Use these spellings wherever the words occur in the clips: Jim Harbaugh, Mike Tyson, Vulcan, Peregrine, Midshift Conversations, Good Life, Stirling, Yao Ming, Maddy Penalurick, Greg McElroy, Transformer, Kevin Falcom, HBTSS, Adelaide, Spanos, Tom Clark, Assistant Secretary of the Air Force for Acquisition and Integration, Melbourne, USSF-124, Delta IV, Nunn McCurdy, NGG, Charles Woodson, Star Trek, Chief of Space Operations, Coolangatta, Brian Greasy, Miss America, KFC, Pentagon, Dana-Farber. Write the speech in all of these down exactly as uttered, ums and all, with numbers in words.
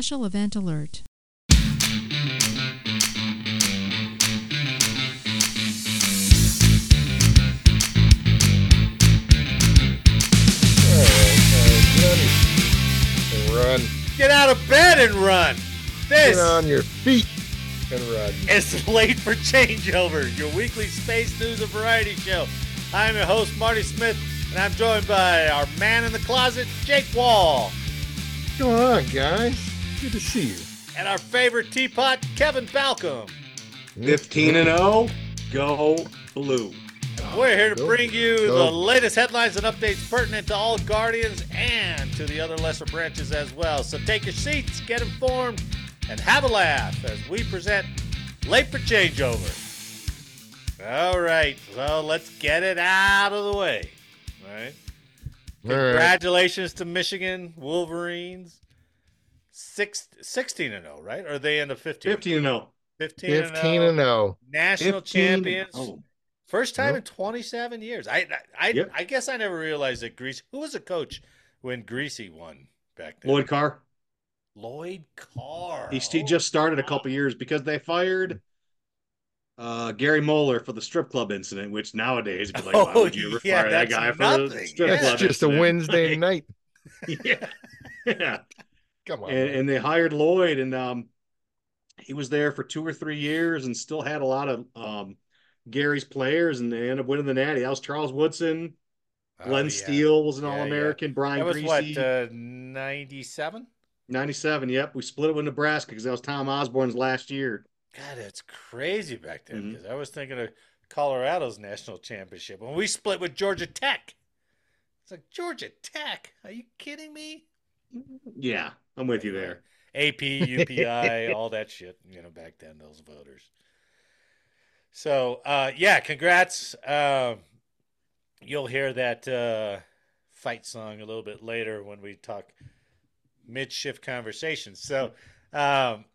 Special Event Alert. Run. Get out of bed and run. This. Get on your feet and run. It's late for Changeover, your weekly space news and variety show. I'm your host, Marty Smith, and I'm joined by our man in the closet, Jake Wall. Come on, guys. Good to see you. And our favorite teapot, Kevin Falcom. fifteen and oh, go blue. We're here to bring you the latest headlines and updates pertinent to all Guardians and to the other lesser branches as well. So take your seats, get informed, and have a laugh as we present Late for Changeover. All right, so let's get it out of the way. All right. All right. Congratulations to Michigan Wolverines. Six, sixteen and oh, right? Or are they into fifteen? fifteen and oh. fifteen and oh. National champions. Oh. First time yep. in twenty-seven years. I I, yep. I guess I never realized that Greasy. Who was the coach when Greasy won back then? Lloyd Carr. Lloyd Carr. He, he just started a couple years because they fired uh, Gary Moeller for the strip club incident, which nowadays would be like, oh, why would you ever yeah, fire that guy nothing. for the strip yeah. club It's just incident? a Wednesday night. yeah. yeah. Come on. And, and they hired Lloyd, and um, he was there for two or three years and still had a lot of um, – Gary's players, and they end up winning the Natty. That was Charles Woodson, Glenn oh, yeah. Steele was an yeah, All-American, yeah. Brian Greasy. That was Greasy. what, ninety-seven? Uh, ninety-seven, yep. We split it with Nebraska because that was Tom Osborne's last year. God, that's crazy back then because mm-hmm. I was thinking of Colorado's national championship when we split with Georgia Tech. It's like, Georgia Tech? Are you kidding me? Yeah, I'm with you there. A P, U P I, all that shit, you know, back then, those voters. So, uh, yeah, congrats. Uh, you'll hear that uh, fight song a little bit later when we talk mid-shift conversations. So, um,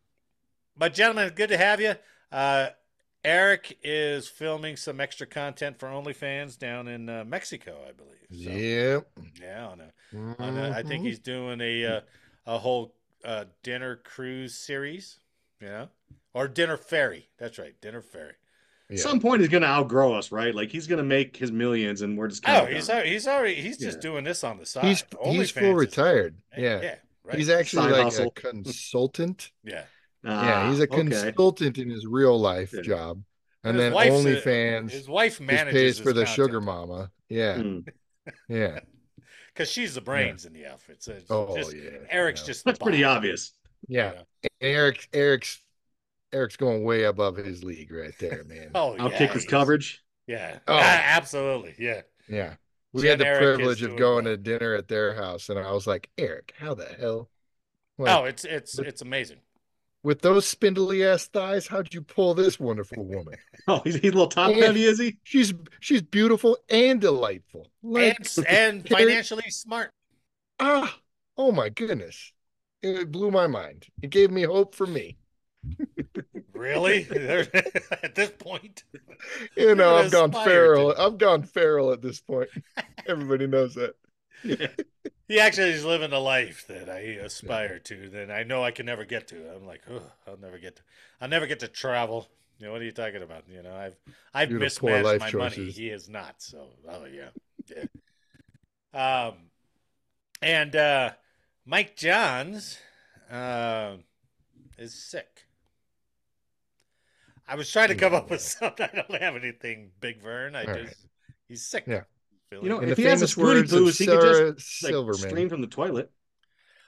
but gentlemen, good to have you. Uh, Eric is filming some extra content for OnlyFans down in uh, Mexico, I believe. So, yep. Yeah. On a, mm-hmm. on a, I think he's doing a uh, a whole uh, dinner cruise series, you know, or dinner ferry. That's right, dinner ferry. At yeah. some point, he's going to outgrow us, right? Like, he's going to make his millions, and we're just kind oh, of he's already, he's already he's yeah. just doing this on the side. He's, he's full retired. Is, yeah, yeah, right. He's actually Side like hustle. a consultant. yeah, ah, yeah, he's a okay. consultant in his real life yeah. job, and, and then OnlyFans. His wife manages pays for the content. sugar mama. Yeah, mm. yeah, because she's the brains yeah. in the outfit. So oh just, yeah, Eric's yeah. just that's pretty obvious. Yeah, yeah. Eric, Eric's. Eric's going way above his league right there, man. Oh, I'll yeah, kick his coverage. Yeah. Oh, ah, absolutely. Yeah. Yeah. We Jen had the Eric privilege of going well. to dinner at their house, and I was like, Eric, how the hell? Well, oh, it's it's with, it's amazing. With those spindly ass thighs, how'd you pull this wonderful woman? oh, he's, he's a little top heavy, is he? She's she's beautiful and delightful, like, and, and financially smart. Ah, oh my goodness! It blew my mind. It gave me hope for me. Really? At this point, you know, I'm Don Farrell. To... I'm Don Farrell at this point. Everybody knows that. Yeah. He actually is living the life that I aspire to. That I know I can never get to. I'm like, oh, I'll never get to. I'll never get to travel. You know, what are you talking about? You know, I've I've You're mismatched my choices. money. He is not. So, oh yeah, yeah. Um, and uh, Mike Johns, uh, is sick. I was trying to come up with something. I don't have anything, Big Vern. I All just right. he's sick. Yeah. You know, in if he has a Scooty Blues, he could just like, stream from the toilet.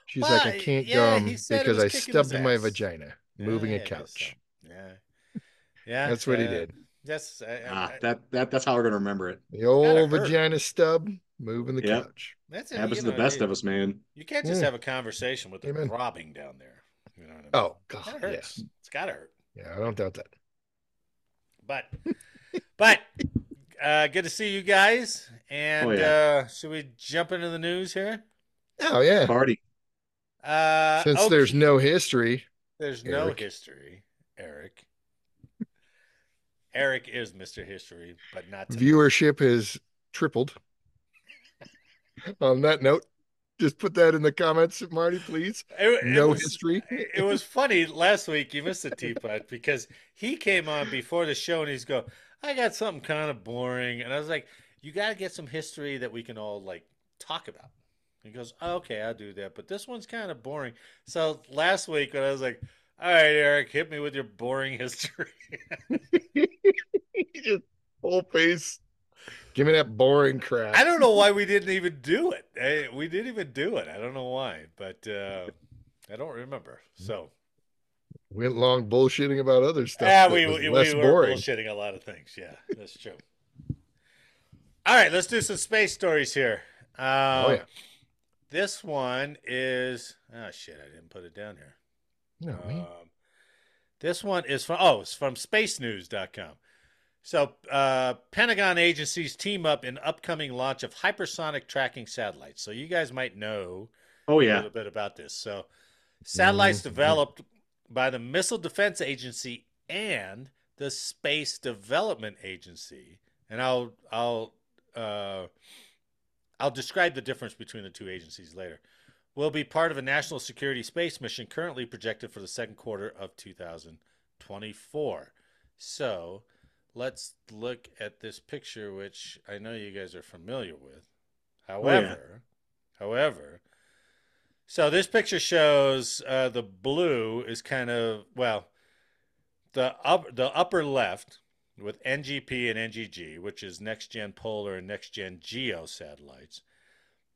She's well, like, I can't yeah, gum because I stubbed my vagina yeah, moving a couch. So. Yeah, yeah. That's what uh, he did. That's I, I, ah, that that that's how we're gonna remember it. The old vagina hurt. stub moving the yep. couch. That's it happens to the know, best it, of us, man. You can't just yeah. have a conversation with the Amen. throbbing down there. You know what I mean? Oh God, yes, it's gotta hurt. Yeah, I don't doubt that. But, but, uh, good to see you guys. And oh, yeah. uh, should we jump into the news here? Oh yeah, party. Uh, Since okay. there's no history, there's Eric. no history, Eric. Eric is Mister History, but not tonight. Viewership has tripled. On that note, Just put that in the comments, Marty, please. It, no it was, history. It was funny last week. You missed the teapot because he came on before the show and he's go, I got something kind of boring. And I was like, you got to get some history that we can all like talk about. He goes, oh, okay, I'll do that. But this one's kind of boring. So last week when I was like, all right, Eric, hit me with your boring history. Just full face. Give me that boring crap. I don't know why we didn't even do it. We didn't even do it. I don't know why, but uh, I don't remember. So we went long bullshitting about other stuff. Yeah, we, we, we were boring. Bullshitting a lot of things. Yeah, that's true. All right, let's do some space stories here. Um, oh, yeah. This one is – oh, shit, I didn't put it down here. No, um, this one is from – oh, it's from space news dot com. So, uh, Pentagon agencies team up in upcoming launch of hypersonic tracking satellites. So, you guys might know oh, yeah. a little bit about this. So, satellites mm-hmm. developed by the Missile Defense Agency and the Space Development Agency, and I'll I'll uh, I'll describe the difference between the two agencies later, will be part of a national security space mission currently projected for the second quarter of two thousand twenty-four. So. Let's look at this picture, which I know you guys are familiar with. However, oh, yeah. however, so this picture shows uh, the blue is kind of, well, the, up, the upper left with N G P and N G G, which is next-gen polar and next-gen geo satellites.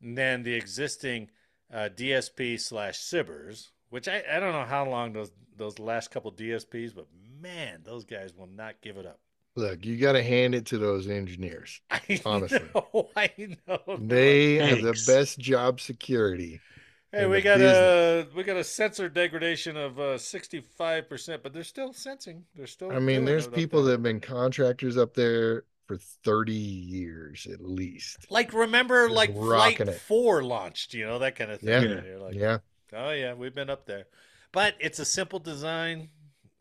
And then the existing uh, D S P slash SBIRS, which I, I don't know how long those, those last couple D S Ps, but man, those guys will not give it up. Look, you got to hand it to those engineers, I honestly. Know, I know. They have the best job security. Hey, we got, a, we got a sensor degradation of uh, sixty-five percent, but they're still sensing. They're still. I mean, there's people that have been contractors up there for thirty years at least. Like, remember, just like, Flight four launched, you know, that kind of thing. Yeah. You're like, yeah. Oh, yeah, we've been up there. But it's a simple design,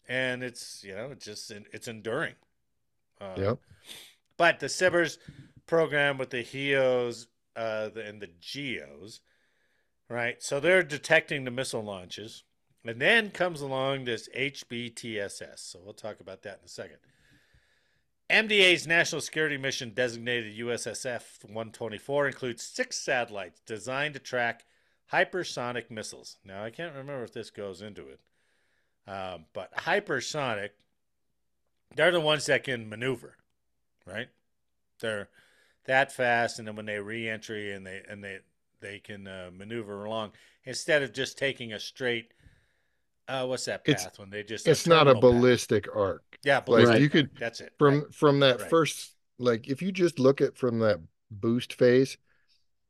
and it's, you know, it's just it's enduring. Um, yep. But the SBIRS program with the H E Os uh, the, and the G E Os, right? So they're detecting the missile launches. And then comes along this H B T S S. So we'll talk about that in a second. M D A's National Security Mission designated U S S F one twenty-four includes six satellites designed to track hypersonic missiles. Now, I can't remember if this goes into it, um, but hypersonic, they're the ones that can maneuver, right? They're that fast, and then when they re-entry and they and they they can uh, maneuver along instead of just taking a straight. Uh, what's that path it's, when they just? It's not a ballistic path. arc. Yeah, ballistic. Like you could. That's it. From right. from that right. first, like if you just look at from that boost phase,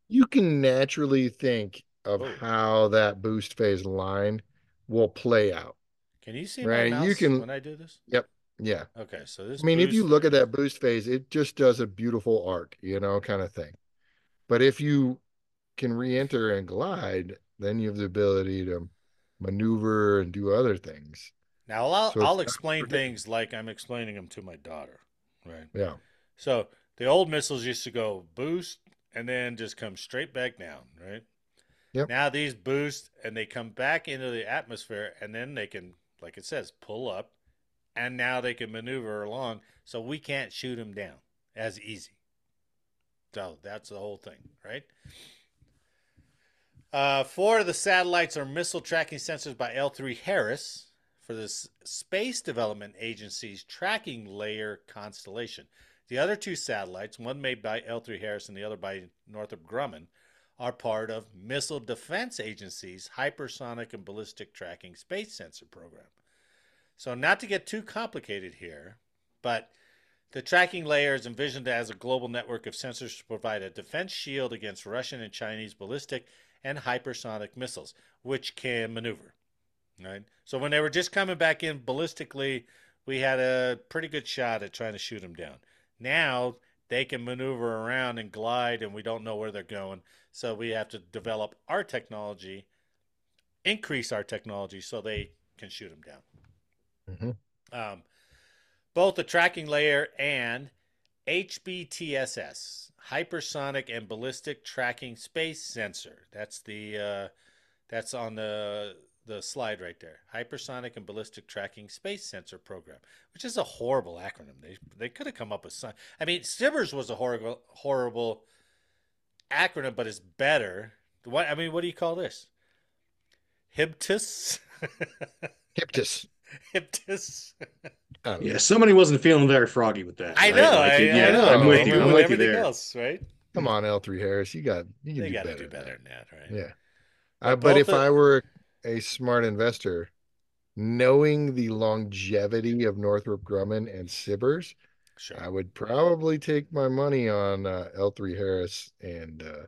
you can naturally think of oh. how that boost phase line will play out. Can you see right? my mouse you can, when I do this? Yep. Yeah. Okay. So this. I mean, if you look at that boost phase, it just does a beautiful arc, you know, kind of thing. But if you can re-enter and glide, then you have the ability to maneuver and do other things. Now, I'll so I'll explain things like I'm explaining them to my daughter, right? Yeah. So the old missiles used to go boost and then just come straight back down, right? Yep. Now these boost and they come back into the atmosphere and then they can, like it says, pull up. And now they can maneuver along, so we can't shoot them down as easy. So that's the whole thing, right? Uh, four of the satellites are missile tracking sensors by L three Harris for the Space Development Agency's Tracking Layer Constellation. The other two satellites, one made by L three Harris and the other by Northrop Grumman, are part of Missile Defense Agency's Hypersonic and Ballistic Tracking Space Sensor Program. So not to get too complicated here, but the tracking layer is envisioned as a global network of sensors to provide a defense shield against Russian and Chinese ballistic and hypersonic missiles, which can maneuver. Right? So when they were just coming back in ballistically, we had a pretty good shot at trying to shoot them down. Now they can maneuver around and glide, and we don't know where they're going. So we have to develop our technology, increase our technology so they can shoot them down. Mm-hmm. Um, both the tracking layer and H B T S S hypersonic and ballistic tracking space sensor. That's the uh, that's on the the slide right there. Hypersonic and ballistic tracking space sensor program, which is a horrible acronym. They they could have come up with some. I mean, SBIRS was a horrible horrible acronym, but it's better. What I mean, what do you call this? H B T S S. H B T S S. H B T S S. Um, yeah, somebody wasn't feeling very froggy with that. I right? know. Like, I, yeah, I know. I'm with you. I'm with you there. Else, right? Come on, L three Harris. You got. You can they do gotta better do better than that, right? Yeah. But, uh, but if the... I were a smart investor, knowing the longevity of Northrop Grumman and SBIRS, sure, I would probably take my money on uh, L three Harris and uh,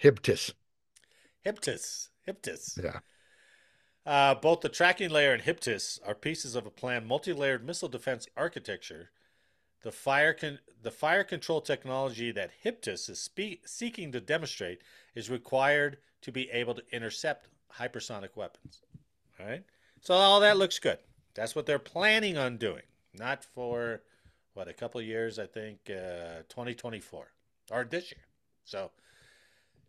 H B T S S. H B T S S. H B T S S. Yeah. Uh, both the tracking layer and H B T S S are pieces of a planned multi-layered missile defense architecture. The fire con- the fire control technology that H B T S S is spe- seeking to demonstrate is required to be able to intercept hypersonic weapons. All right? So all that looks good. That's what they're planning on doing. Not for, what, a couple of years, I think, uh, twenty twenty-four. Or this year. So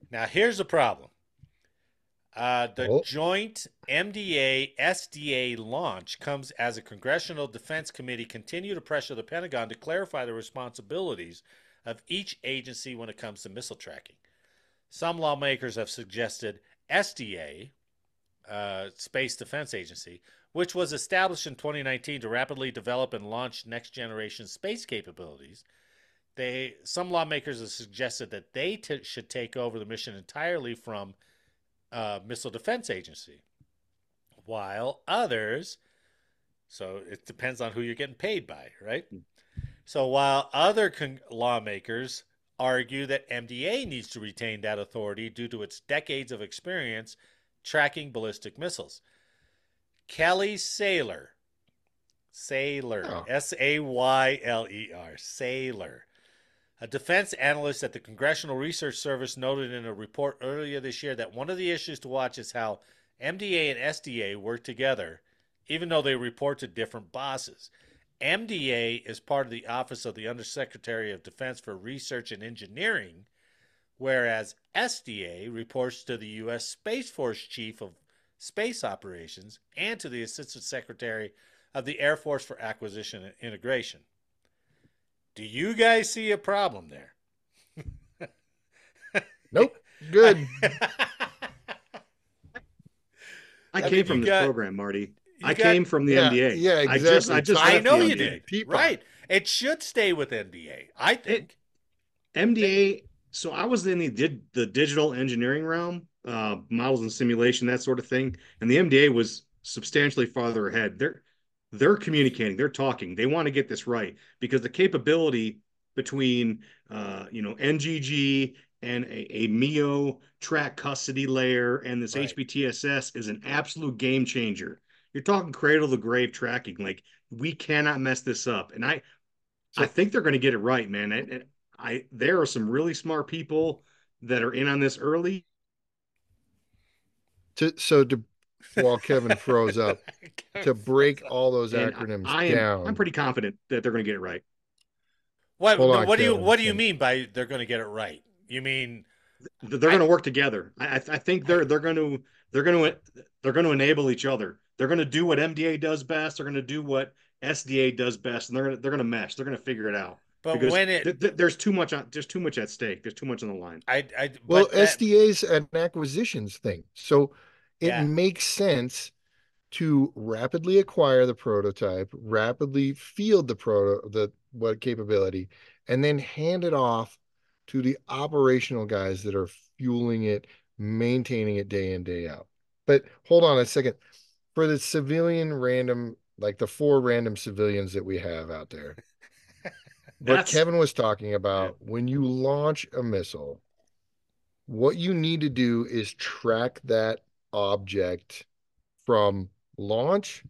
now here's the problem. Uh, the oh. joint M D A S D A launch comes as a Congressional Defense Committee continue to pressure the Pentagon to clarify the responsibilities of each agency when it comes to missile tracking. Some lawmakers have suggested S D A, uh, Space Defense Agency, which was established in twenty nineteen to rapidly develop and launch next-generation space capabilities. They, some lawmakers have suggested that they t- should take over the mission entirely from Uh, Missile Defense Agency, while others, so it depends on who you're getting paid by, right? So while other con- lawmakers argue that M D A needs to retain that authority due to its decades of experience tracking ballistic missiles. Kelly Sayler, Sayler, oh. S A Y L E R, Sayler, a defense analyst at the Congressional Research Service, noted in a report earlier this year that one of the issues to watch is how M D A and S D A work together, even though they report to different bosses. M D A is part of the Office of the Undersecretary of Defense for Research and Engineering, whereas S D A reports to the U S Space Force Chief of Space Operations and to the Assistant Secretary of the Air Force for Acquisition and Integration. Do you guys see a problem there? Nope. Good. I came I mean, from this got, program, Marty. I got, came from the yeah, M D A. Yeah, exactly. I, just, I, just I know you M D A. Did. People. Right. It should stay with M D A, I think. It, M D A, so I was in the, did the digital engineering realm, uh, models and simulation, that sort of thing, and the M D A was substantially farther ahead. They're, They're communicating. They're talking. They want to get this right because the capability between, uh, you know, N G G and a, a M E O track custody layer and this right. H B T S S is an absolute game changer. You're talking cradle to grave tracking. Like, we cannot mess this up. And I, so, I think they're going to get it right, man. And, and I, there are some really smart people that are in on this early. To, so to. While Kevin froze up, to break all those acronyms I, I am, down. I'm pretty confident that they're going to get it right. What? Hold what on, do Kevin. you What do you mean by they're going to get it right? You mean they're going to work together? I, I think they're they're going to they're going to they're going to enable each other. They're going to do what M D A does best. They're going to do what S D A does best, and they're going to, they're going to mesh. They're going to figure it out. But because when it th- th- there's too much on, there's too much at stake. There's too much on the line. I, I well, that... S D A's an acquisitions thing, so. It yeah. makes sense to rapidly acquire the prototype, rapidly field the proto the what capability, and then hand it off to the operational guys that are fueling it, maintaining it day in, day out. But hold on a second. For the civilian random, like the four random civilians that we have out there, what Kevin was talking about, yeah. when you launch a missile, what you need to do is track that object from launch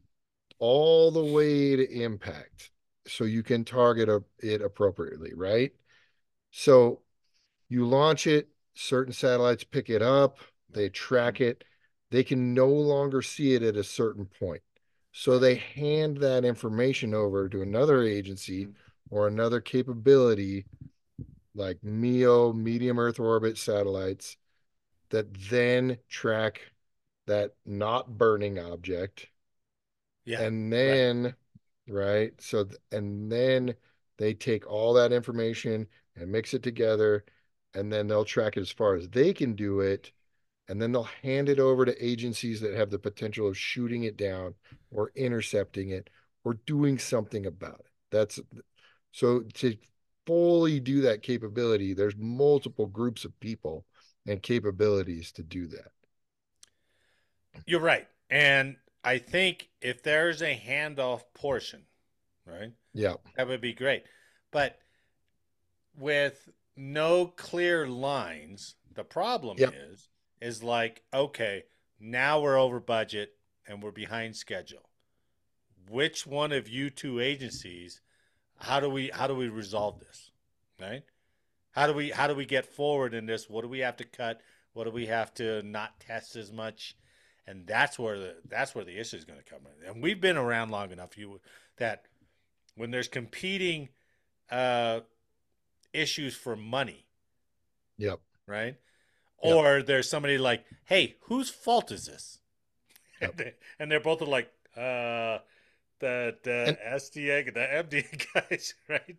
all the way to impact so you can target a, it appropriately, right? So you launch it, certain satellites pick it up, they track it, they can no longer see it at a certain point. So they hand that information over to another agency or another capability like M E O, medium Earth orbit satellites, that then track that not burning object. Yeah. And then, right. right so, th- and then they take all that information and mix it together, and then they'll track it as far as they can do it. And then they'll hand it over to agencies that have the potential of shooting it down or intercepting it or doing something about it. That's so to fully do that capability, there's multiple groups of people and capabilities to do that. You're right. And I think if there's a handoff portion, right? Yeah. That would be great. But with no clear lines, the problem yep. is, is like, okay, now we're over budget and we're behind schedule. Which one of you two agencies, how do we, how do we resolve this? Right? How do we, how do we get forward in this? What do we have to cut? What do we have to not test as much? And that's where the, that's where the issue is going to come in. And we've been around long enough you that when there's competing uh, issues for money. Yep. Right. Yep. Or there's somebody like, hey, whose fault is this? Yep. And, they, and they're both like, uh, the, the and, S D A, the M D A guys, right?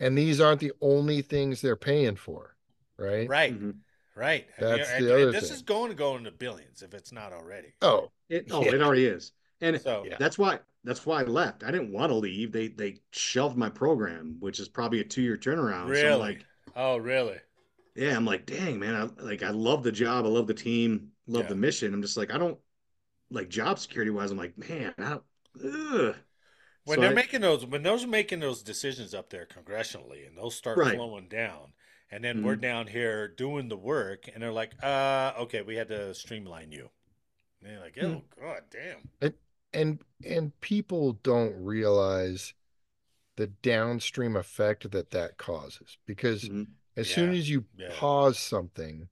And these aren't the only things they're paying for, right? Right, mm-hmm. right. That's and, the and, other and this thing. Is going to go into billions if it's not already. Oh, it, oh, yeah. It already is. And so, yeah. that's why that's why I left. I didn't want to leave. They they shelved my program, which is probably a two year turnaround. Really? So I'm like, oh, really? Yeah, I'm like, dang, man, I like I love the job, I love the team, love yeah. the mission. I'm just like, I don't like job security wise. I'm like, man, I don't. Ugh. When so they're I, making those, when those are making those decisions up there congressionally, and those start right. flowing down, and then mm-hmm. we're down here doing the work, and they're like, uh, okay, we had to streamline you. And they're like, oh mm-hmm. god, damn. And, and and people don't realize the downstream effect that that causes because. Mm-hmm. As yeah. soon as you yeah. pause something,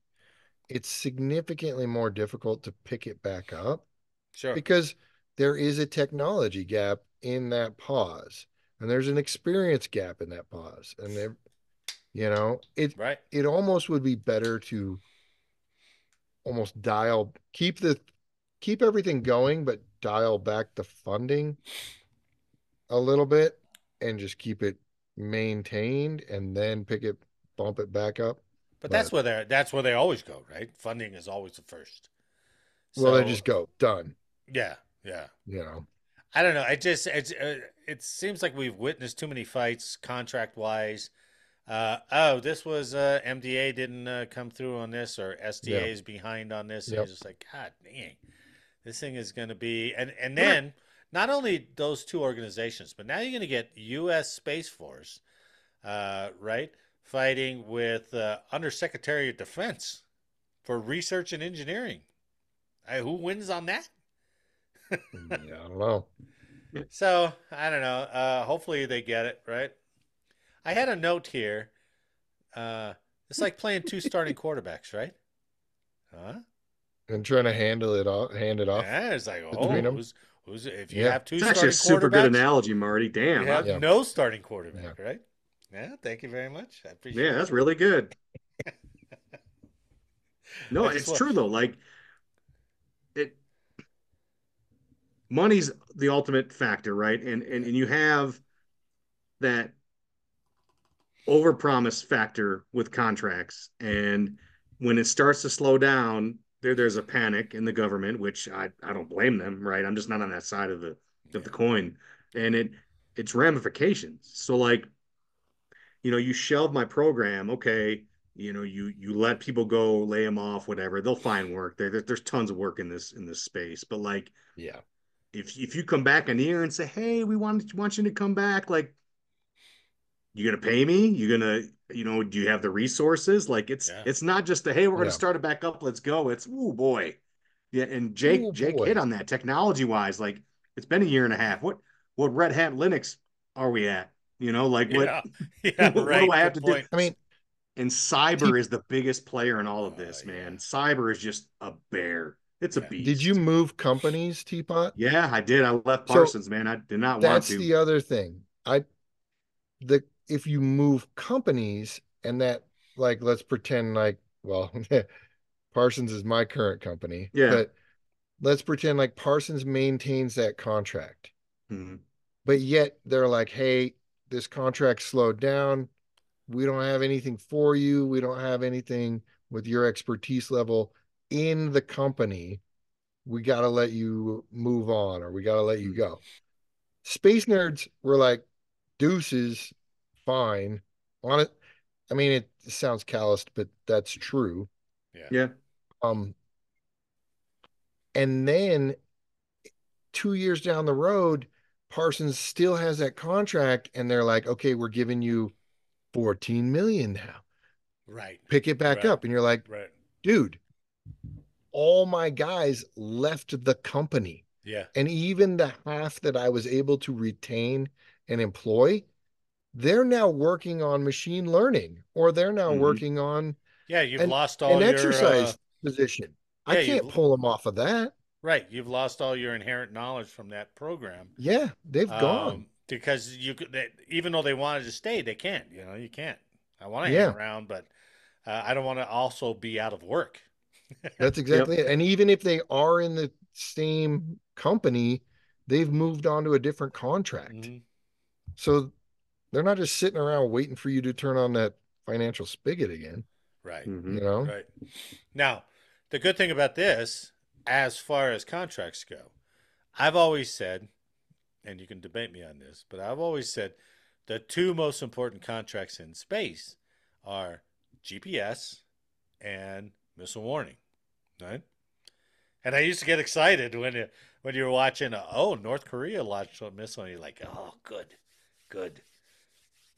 it's significantly more difficult to pick it back up. Sure. Because there is a technology gap in that pause, and there's an experience gap in that pause. And there, you know, it right. it almost would be better to almost dial keep the keep everything going, but dial back the funding a little bit and just keep it maintained and then pick it. Bump it back up, but, but that's where they're that's where they always go, right? Funding is always the first. So, well, they just go done. Yeah, yeah. You know, I don't know. It just it's, it seems like we've witnessed too many fights contract wise. Uh, oh, this was uh, M D A didn't uh, come through on this, or S D A yeah. is behind on this. Yep. It's just like, God dang, this thing is going to be. And and then not only those two organizations, but now you're going to get U S Space Force, uh, right? Fighting with uh, Undersecretary of Defense for Research and Engineering. I, who wins on that? yeah, I don't know. So, I don't know. Uh, hopefully they get it, right? I had a note here. Uh, it's like playing two starting quarterbacks, right? Huh? And trying to handle it off, hand it off. Yeah, it's like, oh, who's, who's, if you yeah. have two it's starting quarterbacks. That's actually a super good analogy, Marty. Damn. You have yeah. no starting quarterback, yeah. right? Yeah, thank you very much. I appreciate yeah, it. Yeah, that's really good. No, it's want... true though. Like it money's the ultimate factor, right? And and and you have that overpromise factor with contracts. And when it starts to slow down, there there's a panic in the government, which I, I don't blame them, right? I'm just not on that side of the yeah. of the coin. And it it's ramifications. So like you know, you shelved my program. Okay. You know, you, you let people go, lay them off, whatever. They'll find work there. there there's tons of work in this, in this space. But like, yeah, if, if you come back in here and say, hey, we want, want you to come back. Like you're going to pay me. You're going to, you know, do you have the resources? Like it's, yeah. it's not just the, hey, we're yeah. going to start it back up. Let's go. It's, oh boy. Yeah. And Jake, ooh, Jake boy. hit on that technology wise. Like it's been a year and a half. What, what Red Hat Linux are we at? You know, like what, yeah. Yeah, what, right. what do I have Good to point. do? I mean, and cyber is the biggest player in all of this, uh, man. Yeah. Cyber is just a bear. It's yeah. a beast. Did you move companies, Teapot? Yeah, I did. I left Parsons, so, man. I did not want to. That's the other thing. I, the, if you move companies, and that, like, let's pretend like, well, Parsons is my current company, yeah. but let's pretend like Parsons maintains that contract. Mm-hmm. But yet they're like, hey, this contract slowed down. We don't have anything for you. We don't have anything with your expertise level in the company. We got to let you move on, or we got to let you go. Space nerds were like, deuces, fine. On it. I mean, it sounds calloused, but that's true. Yeah. Yeah. Um, and then two years down the road, Parsons still has that contract, and they're like, okay, we're giving you fourteen million now. Right. Pick it back right. up. And you're like, right. dude, all my guys left the company. Yeah. And even the half that I was able to retain and employ, they're now working on machine learning, or they're now mm-hmm. working on yeah, you've an, lost all an your, exercise uh, position. Yeah, I can't pull them off of that. Right. You've lost all your inherent knowledge from that program. Yeah, they've um, gone. Because you could, they, even though they wanted to stay, they can't. You know, you can't. I want to yeah. hang around, but uh, I don't want to also be out of work. That's exactly yep. it. And even if they are in the same company, they've moved on to a different contract. Mm-hmm. So they're not just sitting around waiting for you to turn on that financial spigot again. Right. Mm-hmm. You know? Right. Now, the good thing about this, as far as contracts go, I've always said, and you can debate me on this, but I've always said the two most important contracts in space are G P S and missile warning, right? And I used to get excited when you, when you were watching, a, oh, North Korea launched a missile, and you're like, oh, good, good.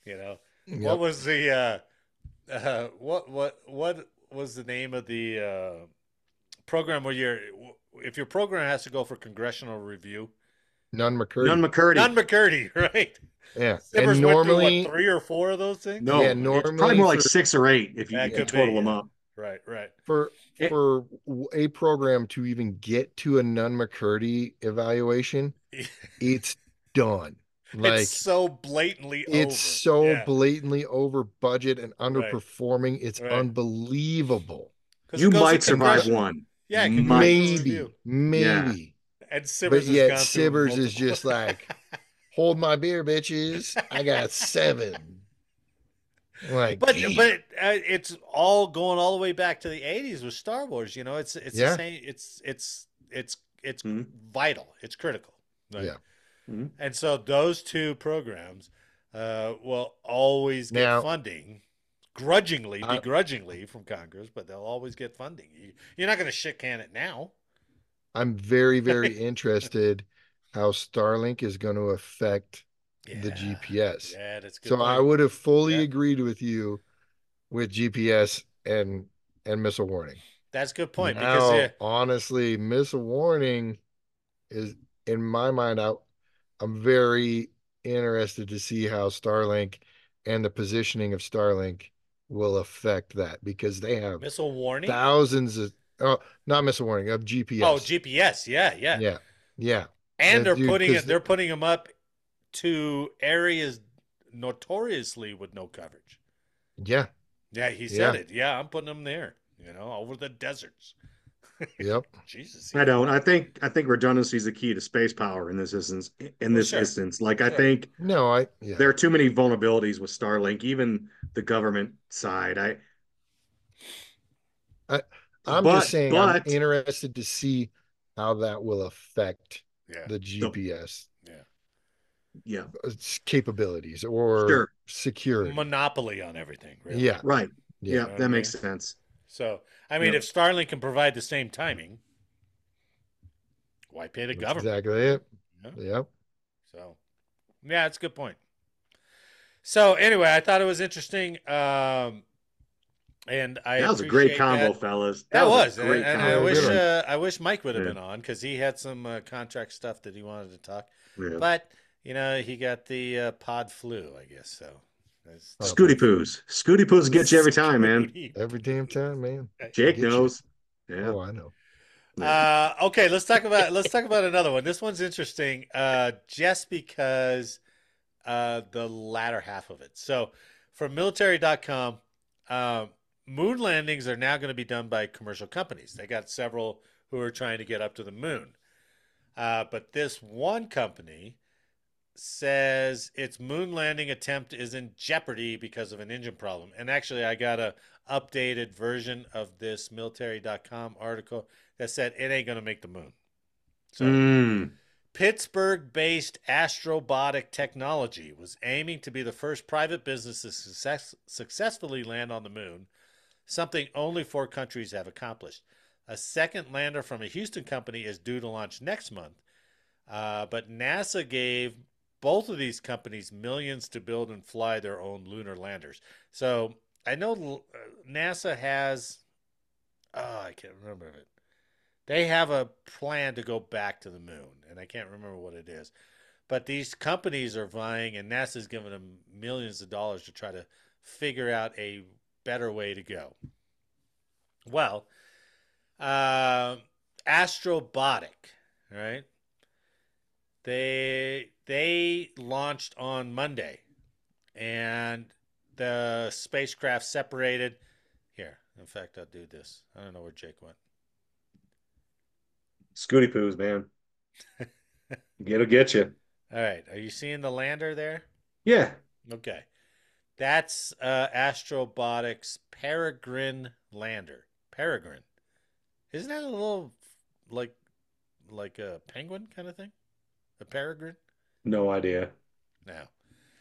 You know, yep. what was the, uh, uh, what, what, what was the name of the uh, program where you're, if your program has to go for congressional review? Nunn McCurdy. Nunn McCurdy. Nunn McCurdy, right. Yeah. Sippers and normally went through, what, three or four of those things? No, yeah, normally, probably more like for, six or eight if you, you total be, yeah. them up. Right, right. For it, for a program to even get to a Nunn McCurdy evaluation, it's done. Like, it's so blatantly over. It's so yeah. blatantly over budget and underperforming. Right. It's right. unbelievable. You might survive one. Yeah, maybe. Maybe. Yeah. And Sibbers but yet Sibbers is just like, hold my beer, bitches. I got seven. Like, but geez. but uh, it's all going all the way back to the eighties with Star Wars. You know, it's it's yeah. the same. It's it's it's it's mm-hmm. vital. It's critical. Right? Yeah. Mm-hmm. And so those two programs uh, will always get now, funding, grudgingly, I, begrudgingly from Congress, but they'll always get funding. You, you're not going to shit can it now. I'm very, very interested how Starlink is going to affect yeah. the G P S. Yeah, that's good. So point. I would have fully yeah. agreed with you with G P S and and missile warning. That's a good point. Now, because yeah. honestly, missile warning is, in my mind, I, I'm very interested to see how Starlink and the positioning of Starlink will affect that, because they have missile warning thousands of... Oh, not missile warning of G P S. Oh, G P S, yeah, yeah, yeah, yeah. And they're dude, putting it, they're putting them up to areas notoriously with no coverage. Yeah, yeah, he said yeah. it. Yeah, I'm putting them there. You know, over the deserts. Yep. Jesus, I don't. I think I think redundancy is the key to space power in this instance. In this sure. instance, like sure. I think no, I yeah. there are too many vulnerabilities with Starlink, even the government side. I. I I'm but, just saying but, I'm interested to see how that will affect yeah, the G P S yeah, yeah. capabilities or sure. security. Monopoly on everything. Really. Yeah. Right. Yeah. yeah that okay. makes sense. So, I mean, yeah. if Starlink can provide the same timing, why pay the That's government? Exactly it. Yeah. yeah. So, yeah, it's a good point. So, anyway, I thought it was interesting. Um, And I that was a great combo, that. fellas. That, that was, was a great and, and I wish uh, I wish Mike would have yeah. been on, because he had some uh, contract stuff that he wanted to talk. Yeah. But you know, he got the uh, pod flu, I guess. So Scooty poos, Scooty poos get you every time, man. Every damn time, man. Jake knows. You. Yeah, oh, I know. Uh, okay, let's talk about let's talk about another one. This one's interesting, uh, just because uh, the latter half of it. So, from military dot com. Uh, moon landings are now going to be done by commercial companies. They got several who are trying to get up to the moon. Uh, but this one company says its moon landing attempt is in jeopardy because of an engine problem. And actually, I got a updated version of this military dot com article that said it ain't going to make the moon. So mm. Pittsburgh-based Astrobotic Technology was aiming to be the first private business to success, successfully land on the moon, something only four countries have accomplished. A second lander from a Houston company is due to launch next month, uh, but NASA gave both of these companies millions to build and fly their own lunar landers. So I know NASA has, oh, I can't remember it. They have a plan to go back to the moon, and I can't remember what it is. But these companies are vying, and NASA's giving them millions of dollars to try to figure out a better way to go. Well, uh, Astrobotic, right? They, they launched on Monday, and the spacecraft separated. Here, in fact, I'll do this. I don't know where Jake went. Scooty poos, man. It'll get you. All right. Are you seeing the lander there? Yeah. Okay. That's uh, Astrobotic's Peregrine lander. Peregrine. Isn't that a little like like a penguin kind of thing? A peregrine? No idea. No.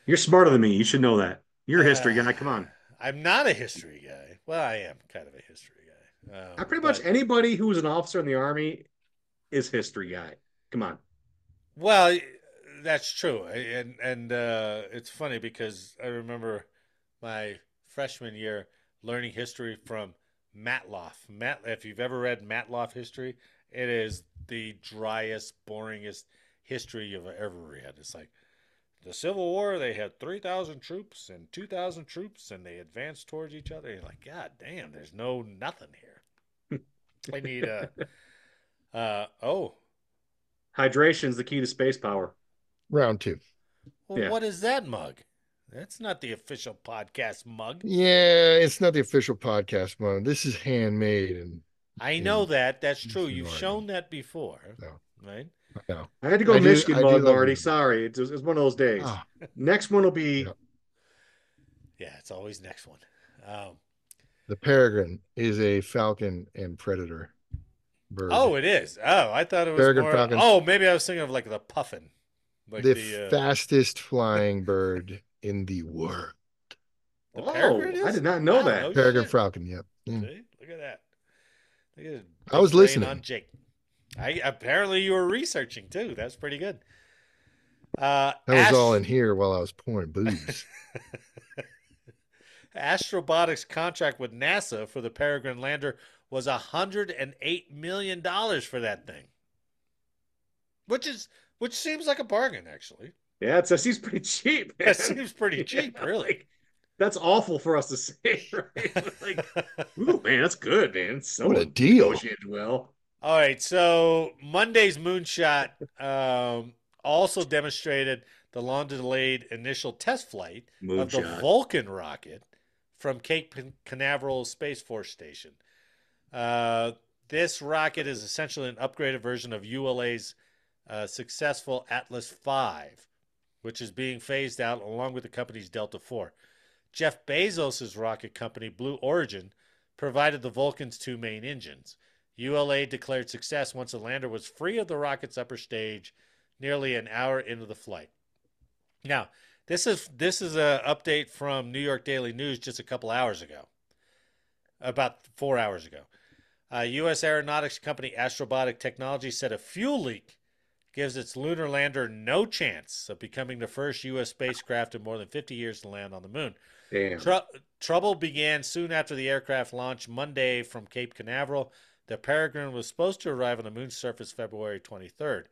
You're smarter than me. You should know that. You're a history uh, guy. Come on. I'm not a history guy. Well, I am kind of a history guy. Um, I pretty but... much anybody who was an officer in the Army is history guy. Come on. Well, that's true. And and uh, it's funny because I remember my freshman year learning history from Matloff. Mat, if you've ever read Matloff history, it is the driest, boringest history you've ever read. It's like the Civil War, they had three thousand troops and two thousand troops, and they advanced towards each other. You're like, God damn, there's no nothing here. I need a... Uh oh, hydration's the key to space power. Round two. Well, yeah. What is that mug? That's not the official podcast mug. Yeah, it's not the official podcast mug. This is handmade, and I and, know that. That's true. You've Marty. shown that before, no. right? No, I had to go I Michigan do, mug already. Like Sorry, it's it's one of those days. Ah. Next one will be. Yeah. yeah, it's always next one. Um, the Peregrine is a Falcon and Predator. Bird. Oh, it is. Oh, I thought it was Peregrine more... Falcon. Oh, maybe I was thinking of like the puffin. Like the, the uh... fastest flying bird in the world. The oh, is? I did not know wow, that. No Peregrine shit. Falcon, yep. Mm. See? Look at that. Look at I was listening. On Jake. I, apparently you were researching too. That's pretty good. Uh, that was Ast- all in here while I was pouring booze. Astrobotic's contract with NASA for the Peregrine lander was one hundred eight million dollars for that thing, which is which seems like a bargain, actually. Yeah, it seems pretty cheap. Man. That seems pretty cheap, yeah, really. Like, that's awful for us to say, right? Like, ooh, man, that's good, man. So what a deal. Well. All right, so Monday's moonshot um, also demonstrated the long-delayed initial test flight moonshot. of the Vulcan rocket from Cape Canaveral Space Force Station. Uh, this rocket is essentially an upgraded version of U L A's uh, successful Atlas five, which is being phased out along with the company's Delta four. Jeff Bezos' rocket company, Blue Origin, provided the Vulcan's two main engines. U L A declared success once the lander was free of the rocket's upper stage nearly an hour into the flight. Now, this is this is an update from New York Daily News just a couple hours ago, about four hours ago. Uh, U S aeronautics company Astrobotic Technology said a fuel leak gives its lunar lander no chance of becoming the first U S spacecraft in more than fifty years to land on the moon. Damn. Tr- trouble began soon after the aircraft launched Monday from Cape Canaveral. The Peregrine was supposed to arrive on the moon's surface February twenty-third,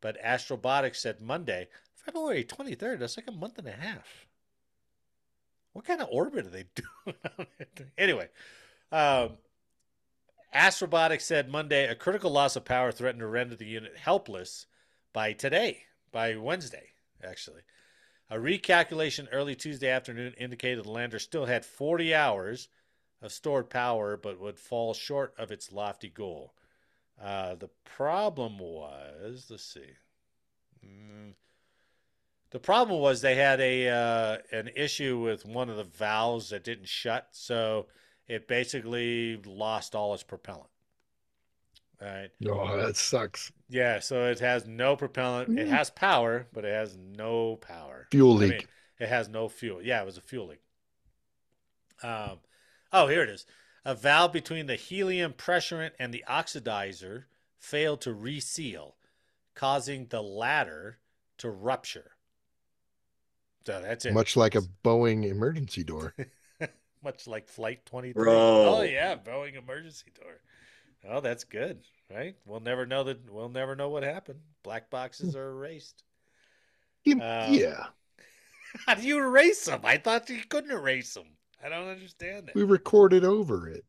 but Astrobotic said Monday, February twenty-third, that's like a month and a half. What kind of orbit are they doing? Anyway, Um, Astrobotic said Monday a critical loss of power threatened to render the unit helpless by today, by Wednesday, actually. A recalculation early Tuesday afternoon indicated the lander still had forty hours of stored power, but would fall short of its lofty goal. Uh, the problem was, let's see. Mm, the problem was they had a uh, an issue with one of the valves that didn't shut, so it basically lost all its propellant. All right. Oh, that sucks. Yeah, so it has no propellant. Mm. It has power, but it has no power. Fuel leak. I mean, it has no fuel. Yeah, it was a fuel leak. Um, oh, here it is. A valve between the helium pressurant and the oxidizer failed to reseal, causing the latter to rupture. So that's it. Much like a Boeing emergency door. Much like Flight twenty-three. Bro. Oh, yeah, Boeing emergency door. Oh, that's good, right? We'll never know that. We'll never know what happened. Black boxes are erased. Yeah. Um, how do you erase them? I thought you couldn't erase them. I don't understand that. We recorded over it.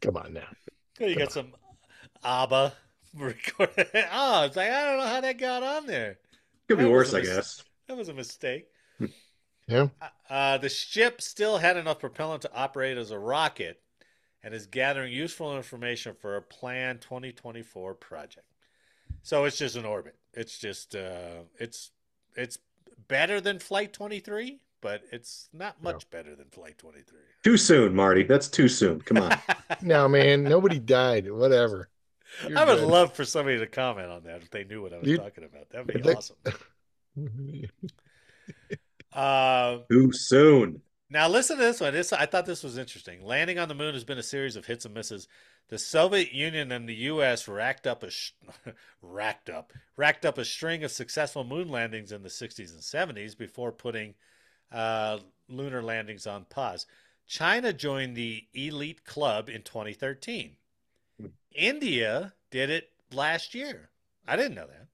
Come on now. You Come got on. some ABBA recorded. Oh, it's like, I don't know how that got on there. Could that be worse, I guess. That was a mistake. Yeah. Uh, the ship still had enough propellant to operate as a rocket and is gathering useful information for a planned twenty twenty-four project. So it's just an orbit. It's just, uh, it's, it's, better than Flight twenty-three, but it's not much no. better than Flight twenty-three. Too soon, Marty. That's too soon. Come on. No, man. Nobody died. Whatever. You're I would good. love for somebody to comment on that if they knew what I was You'd... talking about. That would be awesome. uh, too soon. Now, listen to this one. This, I thought this was interesting. Landing on the moon has been a series of hits and misses. The Soviet Union and the U S racked up a sh racked up racked up a string of successful moon landings in the sixties and seventies before putting uh, lunar landings on pause. China joined the elite club in twenty thirteen. India did it last year. I didn't know that.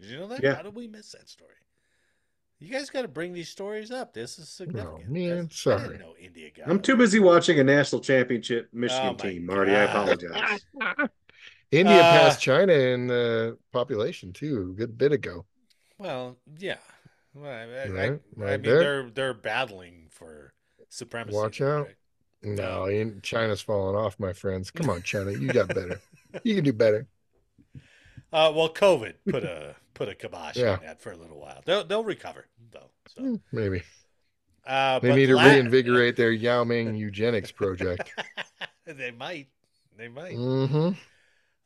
Did you know that? Yeah. How did we miss that story? You guys got to bring these stories up. This is significant. No, man, sorry. I didn't know India got I'm too busy watching a national championship Michigan oh team, Marty. God. I apologize. India uh, passed China in the population, too, a good bit ago. Well, yeah. Well, I, right, I, right I mean, they're, they're battling for supremacy. Watch out. Right? No, um, China's falling off, my friends. Come on, China. You got better. You can do better. Uh, well, COVID put a... put a kibosh yeah. on that for a little while. They'll, they'll recover, though. So. Maybe. Uh, they need to reinvigorate their Yao Ming eugenics project. They might. They might. Mm-hmm.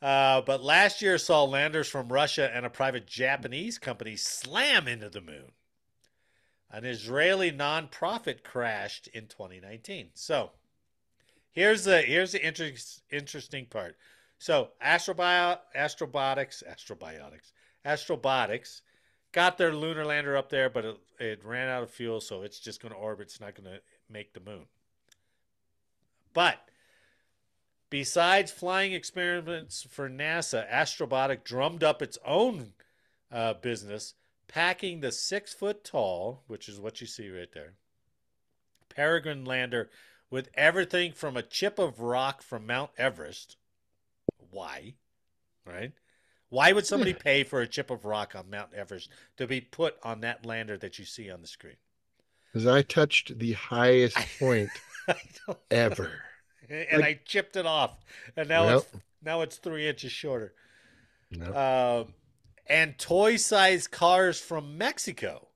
Uh, but last year saw landers from Russia and a private Japanese company slam into the moon. An Israeli nonprofit crashed in twenty nineteen. So here's the, here's the inter interesting part. So Astrobio Astrobotics, Astrobiotics, Astrobotics got their lunar lander up there, but it, it ran out of fuel, so it's just going to orbit. It's not going to make the moon. But besides flying experiments for NASA, Astrobotic drummed up its own uh, business, packing the six foot tall, which is what you see right there, Peregrine lander with everything from a chip of rock from Mount Everest. Why? Right? Why would somebody pay for a chip of rock on Mount Everest to be put on that lander that you see on the screen? Because I touched the highest point I ever. And like, I chipped it off. And now, nope. it's, now it's three inches shorter. Nope. Um, and toy-sized cars from Mexico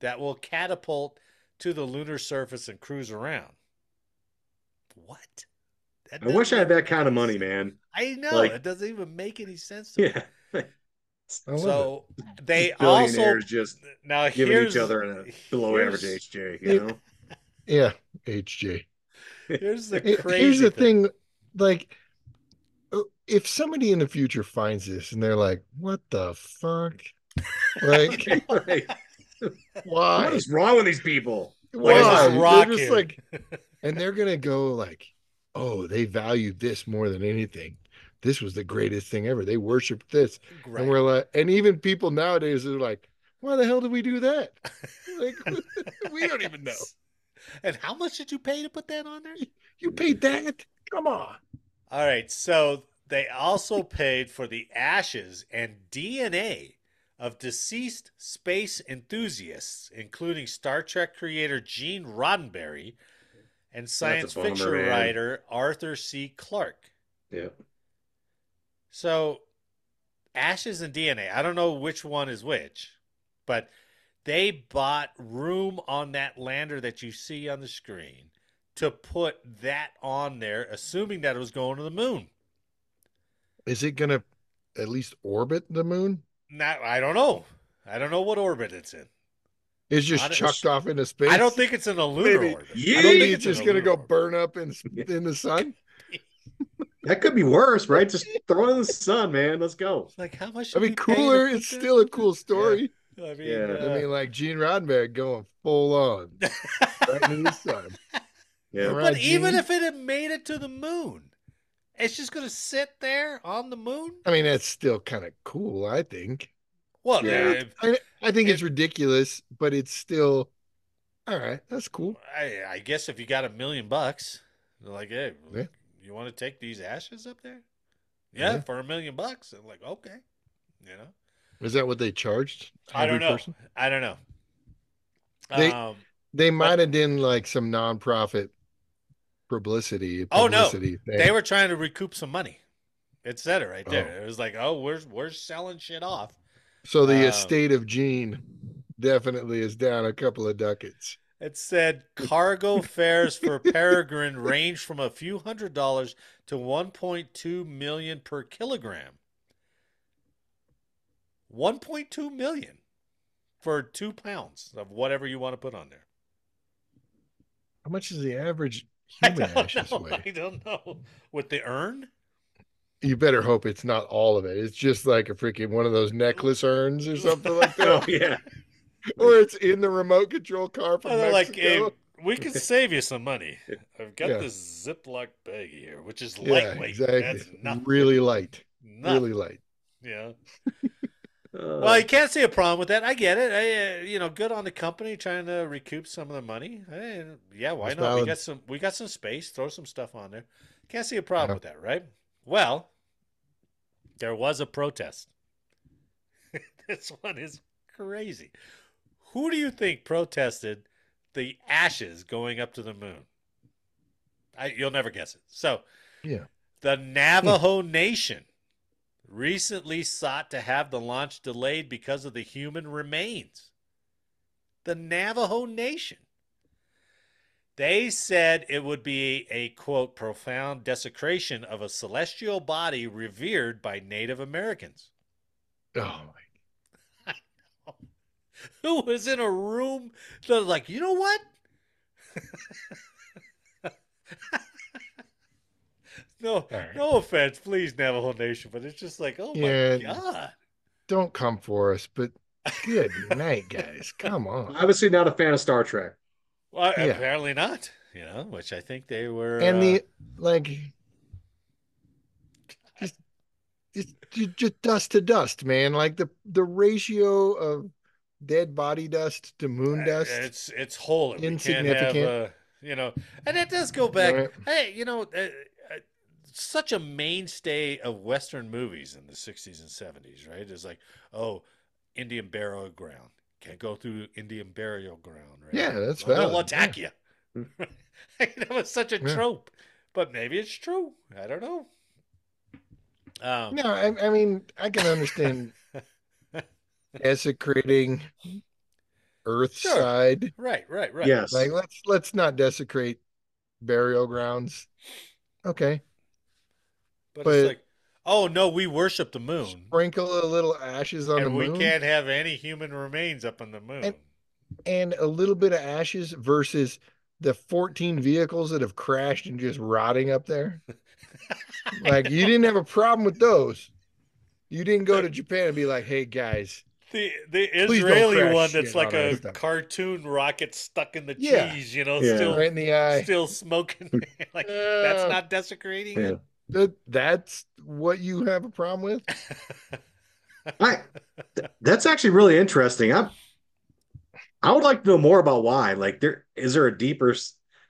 that will catapult to the lunar surface and cruise around. What? I wish I had that kind of money, man. I know. Like, it doesn't even make any sense to yeah. me. So it. they also just now giving here's, each other a below average H J, you know? Yeah, H J. Here's the crazy Here's the thing. thing. Like, if somebody in the future finds this and they're like, what the fuck? Like, like why? What is wrong with these people? Why? Why? They're just like, and they're going to go like, oh, they valued this more than anything. This was the greatest thing ever. They worshiped this. Right. And we're like, and even people nowadays are like, why the hell did we do that? Like, we don't even know. And how much did you pay to put that on there? You paid that? Come on. All right. So they also paid for the ashes and D N A of deceased space enthusiasts, including Star Trek creator Gene Roddenberry and science bummer, fiction man. writer Arthur C. Clarke. Yeah. So, ashes and D N A. I don't know which one is which, but they bought room on that lander that you see on the screen to put that on there, assuming that it was going to the moon. Is it going to at least orbit the moon? Not, I don't know. I don't know what orbit it's in. It's just chucked off into space. I don't think it's in a lunar Maybe. orbit. Yeah. I don't think it's, it's just going to go orbit. burn up in, in the sun. That could be worse, right? Just throw it in the sun, man. Let's go. It's like, how much? I mean, cooler. It's still a cool story. Yeah. I mean, yeah. Uh... I mean, like Gene Roddenberry going full on right into the sun. Yeah. Right, but Gene? Even if it had made it to the moon, it's just going to sit there on the moon. I mean, that's still kind of cool, I think. Well, yeah, I, I think it, it's ridiculous, but it's still all right. That's cool. I, I guess if you got a million bucks, they're like, hey, yeah. you want to take these ashes up there? Yeah, yeah. for a million bucks. I'm like, okay, you know. Is that what they charged? I don't know. Person? I don't know. They um, they might have done like some nonprofit publicity. publicity oh no, thing. They were trying to recoup some money. It said it right there. Oh. It was like, oh, we're we're selling shit off. So the um, estate of Gene definitely is down a couple of ducats. It said cargo fares for Peregrine range from a few hundred dollars to one point two million dollars per kilogram. one point two million dollars for two pounds of whatever you want to put on there. How much is the average human ashes weigh? I don't know. With the urn? You better hope it's not all of it. It's just like a freaking one of those necklace urns or something like that. Oh, yeah. Or it's in the remote control car from Mexico. Like, hey, we can save you some money. I've got yeah. this Ziploc bag here, which is yeah, lightweight. Exactly. That's nothing. Really light. Nothing. Really light. Yeah. Well, you can't see a problem with that. I get it. I, uh, you know, good on the company trying to recoup some of the money. I, yeah, why That's not? Valid. We got some. We got some space. Throw some stuff on there. Can't see a problem yeah. with that, right? Well, there was a protest. This one is crazy. Who do you think protested the ashes going up to the moon? I, you'll never guess it. So, yeah, the Navajo Nation recently sought to have the launch delayed because of the human remains. The Navajo Nation. They said it would be a, quote, profound desecration of a celestial body revered by Native Americans. Oh, my God. Who was in a room that was like, you know what? no, right. no offense, please, Navajo Nation, but it's just like, oh yeah, my God. Don't come for us, but good night, guys. Come on. Obviously not a fan of Star Trek. Well, yeah. Apparently not, you know, which I think they were. And uh... the, like, just, just, just dust to dust, man. Like the, the ratio of dead body dust to moon dust. It's it's whole. Insignificant. We can't have, uh, you know, and it does go back. Right. Hey, you know, uh, uh, such a mainstay of Western movies in the sixties and seventies, right? It's like, oh, Indian burial ground. Can't go through Indian burial ground, right? Yeah, that's well, valid. They'll attack yeah. you. That was such a yeah. trope, but maybe it's true. I don't know. Um, no, I, I mean, I can understand. Desecrating earth sure. side, right, right, right. Yes, like let's let's not desecrate burial grounds. Okay, but, but it's like, oh no, we worship the moon. Sprinkle a little ashes on and the moon. We can't have any human remains up on the moon, and, and a little bit of ashes versus the fourteen vehicles that have crashed and just rotting up there. Like you didn't have a problem with those. You didn't go to Japan and be like, hey guys. The the Israeli one that's like a cartoon rocket stuck in the yeah. cheese, you know, yeah. still right in the eye, still smoking. Like uh, that's not desecrating yeah. it. That's what you have a problem with. I th- that's actually really interesting. I I would like to know more about why. Like, there is there a deeper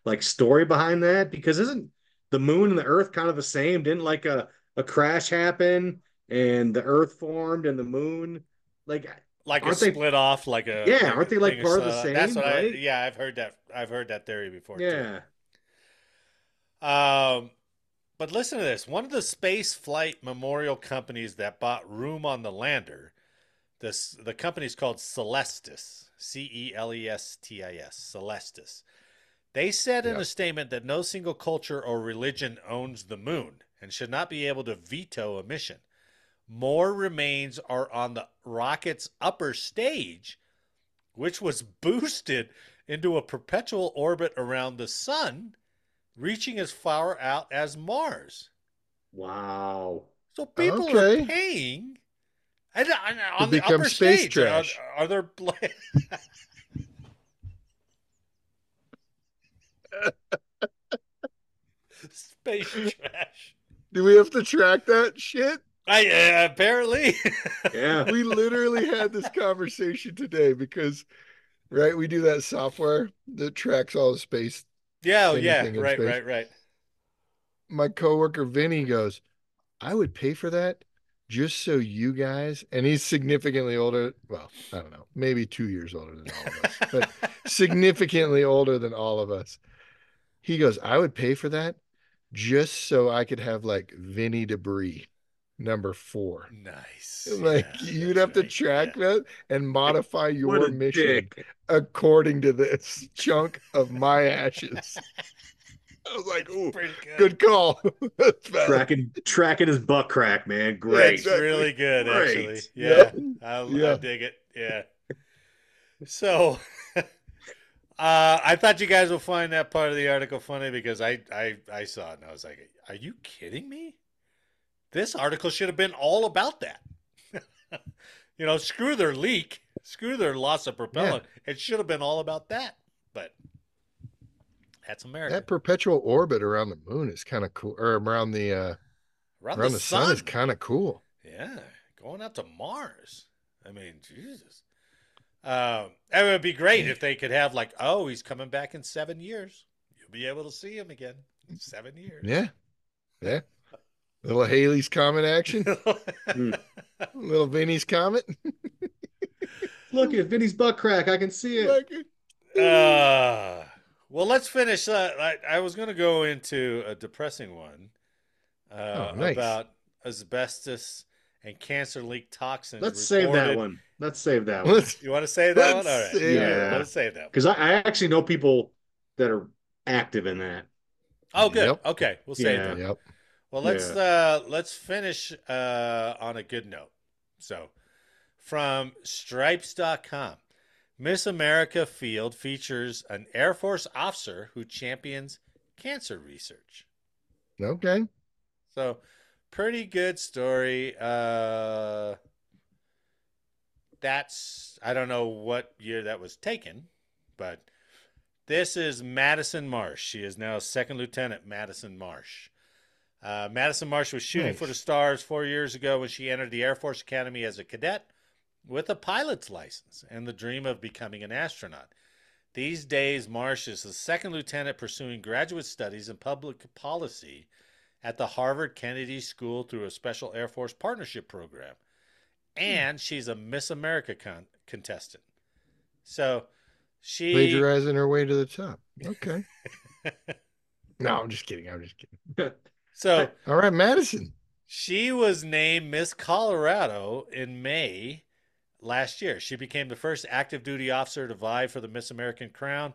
like story behind that? Because isn't the moon and the Earth kind of the same? Didn't like a a crash happen? And the Earth formed, and the Moon Like, like aren't they split off? Like a yeah, aren't they like part of the same? That's what I, yeah, I've heard that. I've heard that theory before. Yeah. Too. Um, but listen to this. One of the space flight memorial companies that bought room on the lander, this the company's called Celestis. C E L E S T I S. Celestis. They said in yep. a statement that no single culture or religion owns the moon and should not be able to veto a mission. More remains are on the rocket's upper stage, which was boosted into a perpetual orbit around the sun, reaching as far out as Mars. Wow. So people okay. are paying and, and, and on the upper space stage. Trash. Are, are there... Space trash. Do we have to track that shit? I uh, apparently. Yeah. We literally had this conversation today because, right, we do that software that tracks all the space. Yeah, yeah, right, space. right, right. My coworker Vinny goes, "I would pay for that just so you guys," and he's significantly older. Well, I don't know, maybe two years older than all of us, but significantly older than all of us. He goes, "I would pay for that just so I could have like Vinny Debris number four." Nice. Like yeah, you'd have right. to track yeah. that and modify your mission dick. according to this chunk of my ashes. I was like, "Ooh, good. good call." tracking, tracking his butt crack, man. Great. That's really good, Great. actually. Yeah, yeah. I, yeah, I dig it. Yeah. So. Uh, I thought you guys would find that part of the article funny because I, I, I saw it and I was like, are you kidding me? This article should have been all about that. You know, screw their leak, screw their loss of propellant. Yeah. It should have been all about that, but that's America. That perpetual orbit around the moon is kind of cool, or around the, uh, around, around the, the sun. sun is kind of cool. Yeah. Going out to Mars. I mean, Jesus. Um, it would be great if they could have like, oh, he's coming back in seven years. You'll be able to see him again in seven years. Yeah, yeah. Little Haley's Comet action. Little Vinny's Comet. Look at Vinny's butt crack. I can see it. Uh, well, let's finish. Uh, I, I was going to go into a depressing one uh, oh, nice. about asbestos and cancer leak toxins. Let's save that one. Let's save that one. Let's, you want to save that one? All right. Yeah. Let's save that one. Because I, I actually know people that are active in that. Oh, good. Yep. Okay. We'll save yeah. that. Yep. Well, let's yeah. uh, let's finish uh, on a good note. So from stripes dot com, Miss America Field features an Air Force officer who champions cancer research. Okay. So pretty good story. Uh That's, I don't know what year that was taken, but this is Madison Marsh. She is now Second Lieutenant Madison Marsh. Uh, Madison Marsh was shooting nice. for the stars four years ago when she entered the Air Force Academy as a cadet with a pilot's license and the dream of becoming an astronaut. These days, Marsh is the second lieutenant pursuing graduate studies in public policy at the Harvard Kennedy School through a special Air Force partnership program. And she's a Miss America con contestant. So she... plagiarizing her way to the top. Okay. No, I'm just kidding. I'm just kidding. So... all right, Madison. She was named Miss Colorado in May last year. She became the first active duty officer to vie for the Miss American crown.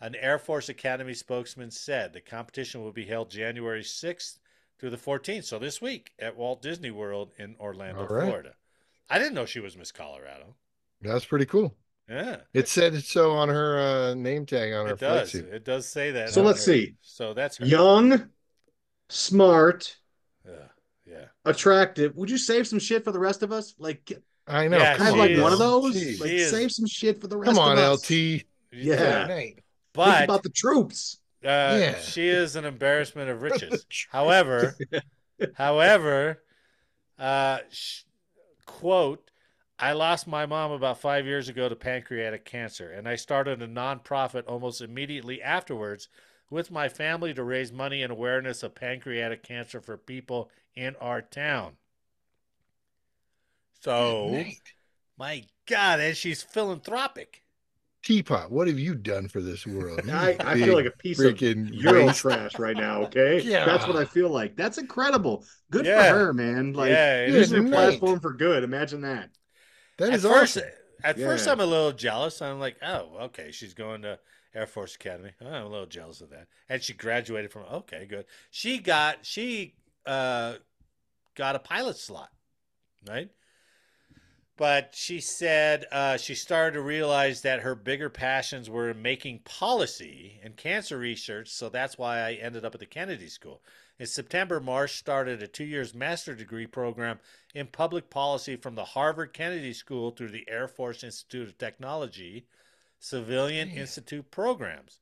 An Air Force Academy spokesman said the competition will be held January sixth through the fourteenth. So this week at Walt Disney World in Orlando, right. Florida. I didn't know she was Miss Colorado. That's pretty cool. Yeah. It said so on her uh, name tag on it her does. flight suit. It does say that. So let's her. see. So that's her. Young, smart, yeah. yeah, attractive. Would you save some shit for the rest of us? Like, I know. Yeah, kind of like is. one of those. She like is. Save some shit for the rest Come on, of us. L T. Yeah. yeah. But think about the troops. Uh, yeah. She is an embarrassment of riches. However, however, uh, she, quote, "I lost my mom about five years ago to pancreatic cancer, and I started a nonprofit almost immediately afterwards with my family to raise money and awareness of pancreatic cancer for people in our town." So My God, and she's philanthropic. Teapot, what have you done for this world? I, I feel like a piece of Euro trash right now, okay? Yeah. That's what I feel like. That's incredible. Good yeah. for her, man. Like, yeah, using a platform for good. Imagine that. That at is first, awesome. At yeah. first, I'm a little jealous. I'm like, oh, okay, she's going to Air Force Academy. Oh, I'm a little jealous of that. And she graduated from, okay, good. She got, she uh, got a pilot slot, right? But she said uh, she started to realize that her bigger passions were making policy and cancer research, so that's why I ended up at the Kennedy School. In September, Marsh started a two-year master's degree program in public policy from the Harvard Kennedy School through the Air Force Institute of Technology Civilian Damn. Institute programs.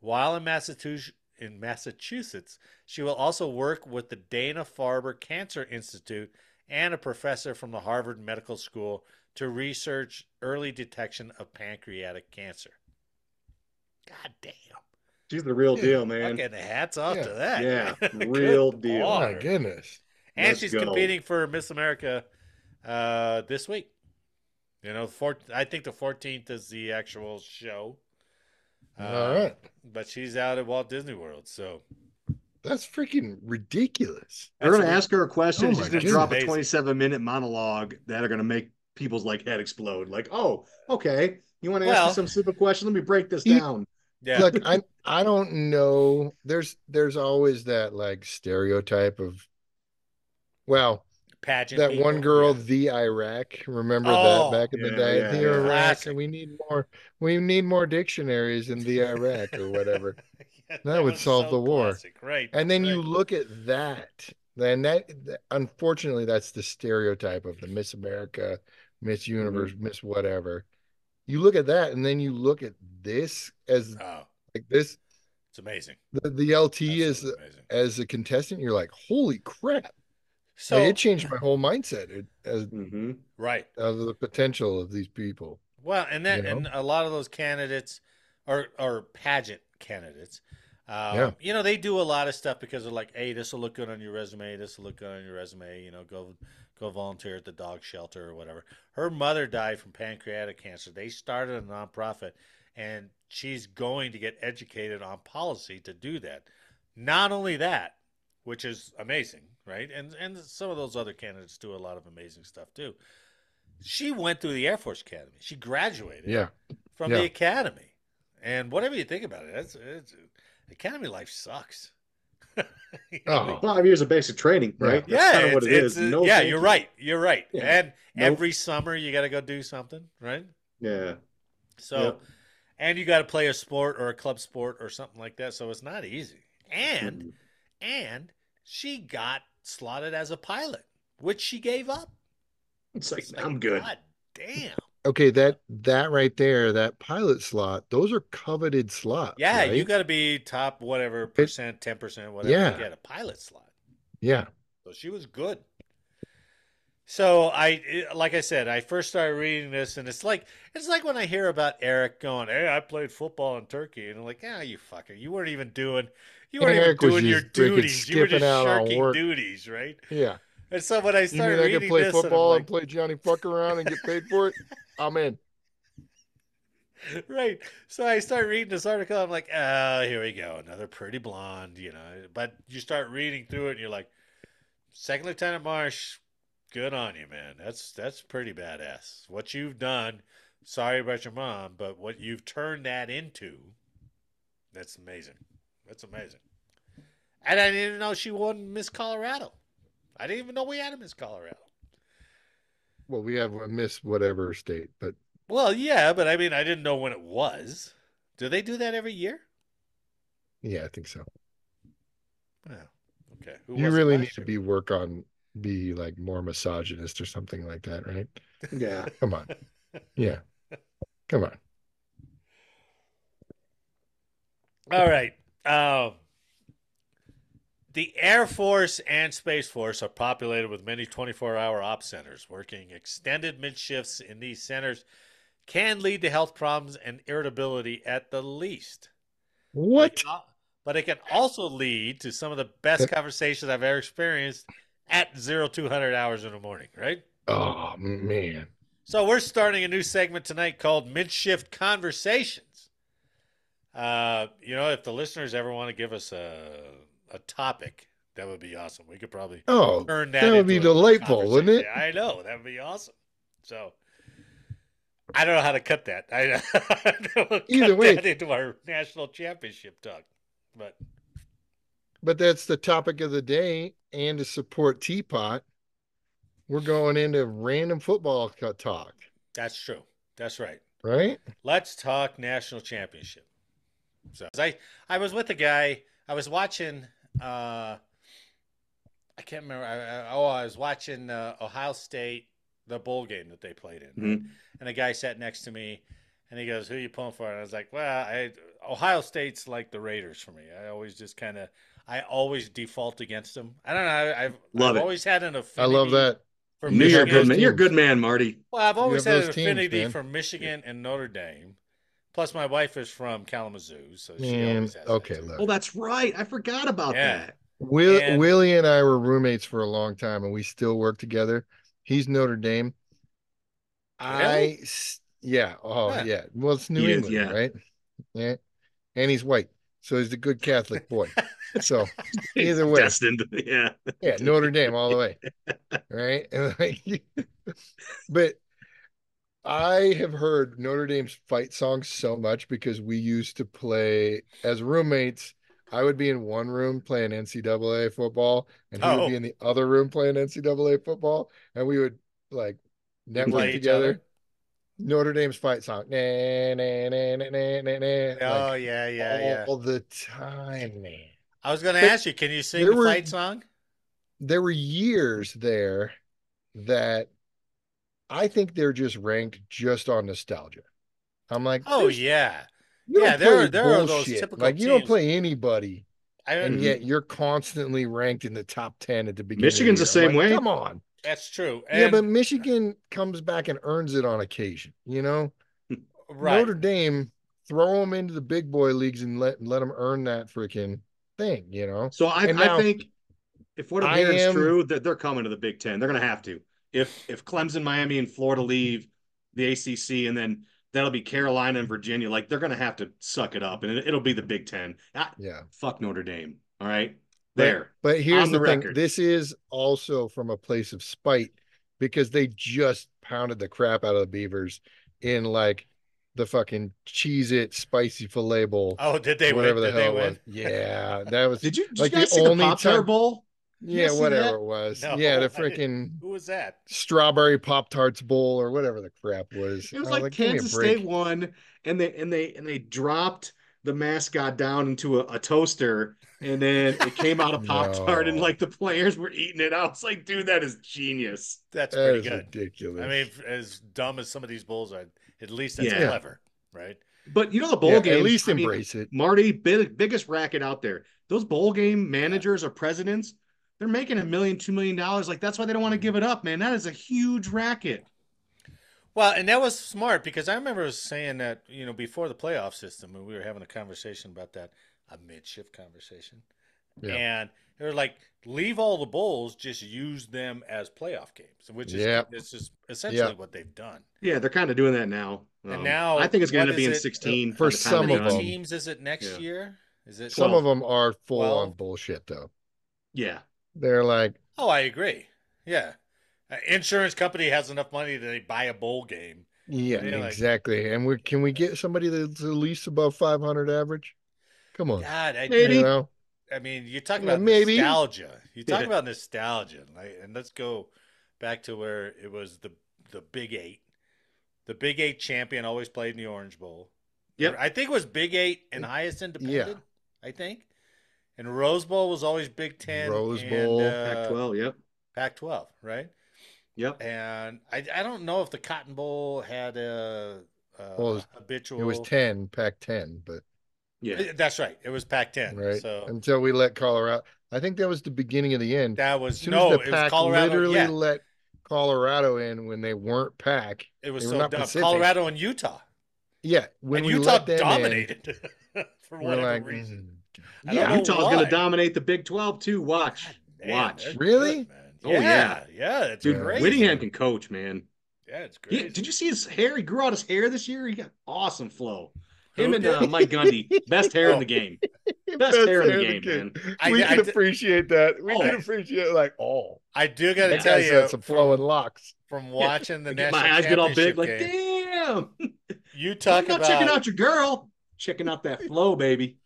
While in Massachusetts, in Massachusetts, she will also work with the Dana-Farber Cancer Institute and a professor from the Harvard Medical School to research early detection of pancreatic cancer. God damn. She's the real yeah. deal, man. Fucking hats off yeah. to that. Yeah, real deal. Water. My goodness. And Let's she's go. competing for Miss America uh, this week. You know, four, I think the fourteenth is the actual show. All uh, right. But she's out at Walt Disney World, so... That's freaking ridiculous. They're going to ask her a question. Oh, she's going to drop a twenty-seven minute monologue that are going to make people's like head explode. Like, oh, okay. You want to well, ask me some stupid question? Let me break this you, down. Yeah. Look, I I don't know. There's there's always that like stereotype of, well, pageant that people, one girl, yeah. the Iraq. Remember oh, that back in yeah, the day, yeah, the yeah. Iraq. And we need more. We need more dictionaries in the Iraq or whatever. That, that would solve so the war, classic. Right? And then right. you look at that. Then that, unfortunately, that's the stereotype of the Miss America, Miss Universe, mm-hmm. Miss whatever. You look at that, and then you look at this as oh. like this. It's amazing. The, the L T is as a contestant. You're like, holy crap! So like, it changed my whole mindset. It, as mm-hmm. right of the potential of these people. Well, and then you know? and a lot of those candidates are are pageant candidates. Um, yeah. You know, they do a lot of stuff because they're like, hey, this will look good on your resume. This will look good on your resume. You know, go go volunteer at the dog shelter or whatever. Her mother died from pancreatic cancer. They started a nonprofit, and she's going to get educated on policy to do that. Not only that, which is amazing, right? And, and some of those other candidates do a lot of amazing stuff too. She went through the Air Force Academy. She graduated yeah. from yeah. the academy. And whatever you think about it, that's, it's, academy life sucks. oh. know? Five years of basic training, right? Yeah, that's yeah, kind of what it is. No yeah you're right. You're right. Yeah. And nope. every summer you got to go do something, right? Yeah. So, yep. and you got to play a sport or a club sport or something like that. So it's not easy. And, mm-hmm. and she got slotted as a pilot, which she gave up. It's like, it's like I'm good. God damn. Okay, that that right there, that pilot slot, those are coveted slots. Yeah, right? You got to be top whatever percent, ten percent, whatever yeah. to get a pilot slot. Yeah. So she was good. So I, like I said, I first started reading this, and it's like it's like when I hear about Eric going, "Hey, I played football in Turkey," and I'm like, "Ah, oh, you fucker, you weren't even doing, you weren't even doing your duties. You were just shirking duties, right?" Yeah. And so when I started reading this, I could play football and play Johnny Fuck Around and get paid for it. I'm in. Right. So I start reading this article. I'm like, oh, here we go. Another pretty blonde, you know. But you start reading through it and you're like, Second Lieutenant Marsh, good on you, man. That's that's pretty badass. What you've done, sorry about your mom, but what you've turned that into, that's amazing. That's amazing. And I didn't know she won Miss Colorado. I didn't even know we had a Miss Colorado. Well, we have a Miss whatever state, but well, yeah, but I mean, I didn't know when it was. Do they do that every year? Yeah, I think so. Wow. Oh, okay. Who you really need year? to be work on be like more misogynist or something like that, right? Yeah. Come on. Yeah. Come on. All right. Um, The Air Force and Space Force are populated with many twenty-four hour op centers. Working extended mid-shifts in these centers can lead to health problems and irritability at the least. What? But it can also lead to some of the best conversations I've ever experienced at zero two hundred hours in the morning, right? Oh, man. So we're starting a new segment tonight called Midshift Conversations. Uh, you know, if the listeners ever want to give us a a topic, that would be awesome. We could probably oh, turn that. That would be delightful, wouldn't it? I know, that would be awesome. So I don't know how to cut that. I, I don't know Either cut way, that into our national championship talk, but but that's the topic of the day. And to support Teapot, we're going into random football talk. That's true. That's right. Right. Let's talk national championship. So I, I was with a guy. I was watching. Uh, I can't remember. I, I, oh, I was watching uh, Ohio State, the bowl game that they played in. Right? Mm-hmm. And a guy sat next to me, and he goes, "Who are you pulling for?" And I was like, "Well, I, Ohio State's like the Raiders for me. I always just kind of, I always default against them. I don't know. I, I've, I've always had an affinity. I love that. For Michigan. You're, a good, you're a good man, Marty. Well, I've always had an affinity teams, for Michigan and Notre Dame. Plus, my wife is from Kalamazoo, so she and, always has okay. That oh, that's right. I forgot about yeah. that. Will, and, Willie and I were roommates for a long time, and we still work together. He's Notre Dame. Really? I yeah. Oh huh. yeah. Well, it's New he England, is, yeah. right? Yeah, and he's white, so he's a good Catholic boy. So either way, destined. Yeah, yeah, Notre Dame all the way, right? And like, but I have heard Notre Dame's fight songs so much because we used to play as roommates. I would be in one room playing N C double A football, and he oh. would be in the other room playing N C double A football, and we would like network play together. Notre Dame's fight song. Nah, nah, nah, nah, nah, nah, nah. Oh like, yeah, yeah, all yeah, all the time, man. I was going to ask you, can you sing the were, fight song? There were years there that I think they're just ranked just on nostalgia. I'm like, oh yeah, yeah. There are there bullshit. are those typical like teams. You don't play anybody, I mean, and yet you're constantly ranked in the top ten at the beginning. Michigan's of the, the same like, way. Come on, that's true. And, yeah, but Michigan comes back and earns it on occasion. You know, right. Notre Dame, throw them into the big boy leagues and let let them earn that freaking thing, you know. So I, now, I think if what I'm hearing is true, that they're coming to the Big Ten, they're going to have to. If if Clemson, Miami, and Florida leave the A C C, and then that'll be Carolina and Virginia, like they're going to have to suck it up, and it, it'll be the Big Ten. I, yeah, fuck Notre Dame. All right, there. But, but here's the, the thing: record. This is also from a place of spite because they just pounded the crap out of the Beavers in like the fucking Cheez-It spicy fillet bowl. Oh, did they? Whatever win? the did hell it was. Yeah, that was. Did you, did like you guys the see only the Pop Tart Bowl? Yeah, whatever that? it was. No, yeah, the freaking who was that? Strawberry Pop Tarts Bowl or whatever the crap was. It was like, like Kansas State won, and they and they and they dropped the mascot down into a, a toaster, and then it came out of Pop Tart, no. and like the players were eating it. I was like, dude, that is genius. That's that pretty good. Ridiculous. I mean, as dumb as some of these bowls are, at least that's yeah. clever, right? But you know the bowl yeah, games. At least I embrace mean, it, Marty. Big, biggest racket out there. Those bowl game managers yeah. or presidents. They're making a million, two million dollars. Like, that's why they don't want to give it up, man. That is a huge racket. Well, and that was smart because I remember saying that, you know, before the playoff system, and we were having a conversation about that, a midshift conversation. Yeah. And they were like, leave all the bowls, just use them as playoff games, which is yeah. this is essentially yeah. what they've done. Yeah, they're kind of doing that now. Um, and now I think it's going to be in sixteen. For some of them. Teams is it next yeah. year? Is it some twelve? Of them are full twelve? On bullshit, though. Yeah. They're like, oh, I agree. Yeah, uh, insurance company has enough money that they buy a bowl game. Yeah, and exactly. Like, and we can we get somebody that's at least above five hundred average? Come on, God, I, maybe. You know? I mean, you're talking yeah, about maybe. nostalgia. You talk yeah. about nostalgia, right? And let's go back to where it was the the Big Eight. The Big Eight champion always played in the Orange Bowl. Yeah, I think it was Big Eight and highest independent. Yeah. I think. And Rose Bowl was always Big Ten. Rose Bowl, uh, Pac twelve, yep. Pac twelve, right? Yep. And I I don't know if the Cotton Bowl had a, a well, it was, habitual. It was ten, Pac ten, but yeah, that's right. It was Pac ten, right? So until we let Colorado, I think that was the beginning of the end. That was as soon no, as the it Pac was Colorado. Literally yeah. let Colorado in when they weren't Pac. It was so dumb. Pacific. Colorado and Utah. Yeah, when and we Utah let them dominated in, for whatever like, reason. Mm, I yeah, Utah's going to dominate the Big twelve too. Watch, God, man, watch. Really? Good, yeah, oh yeah, yeah. It's dude, crazy. Whittingham can coach, man. Yeah, it's great. Yeah, did you see his hair? He grew out his hair this year. He got awesome flow. Him and uh, Mike Gundy, best hair oh. in the game. Best, best hair in the hair game, game, man. I, we I, can I, appreciate that. We oh. can appreciate like all. Oh. I do got to tell you, had some flowing locks from watching the national. My eyes get all big, like game. Damn. You talk about checking out your girl, checking out that flow, baby.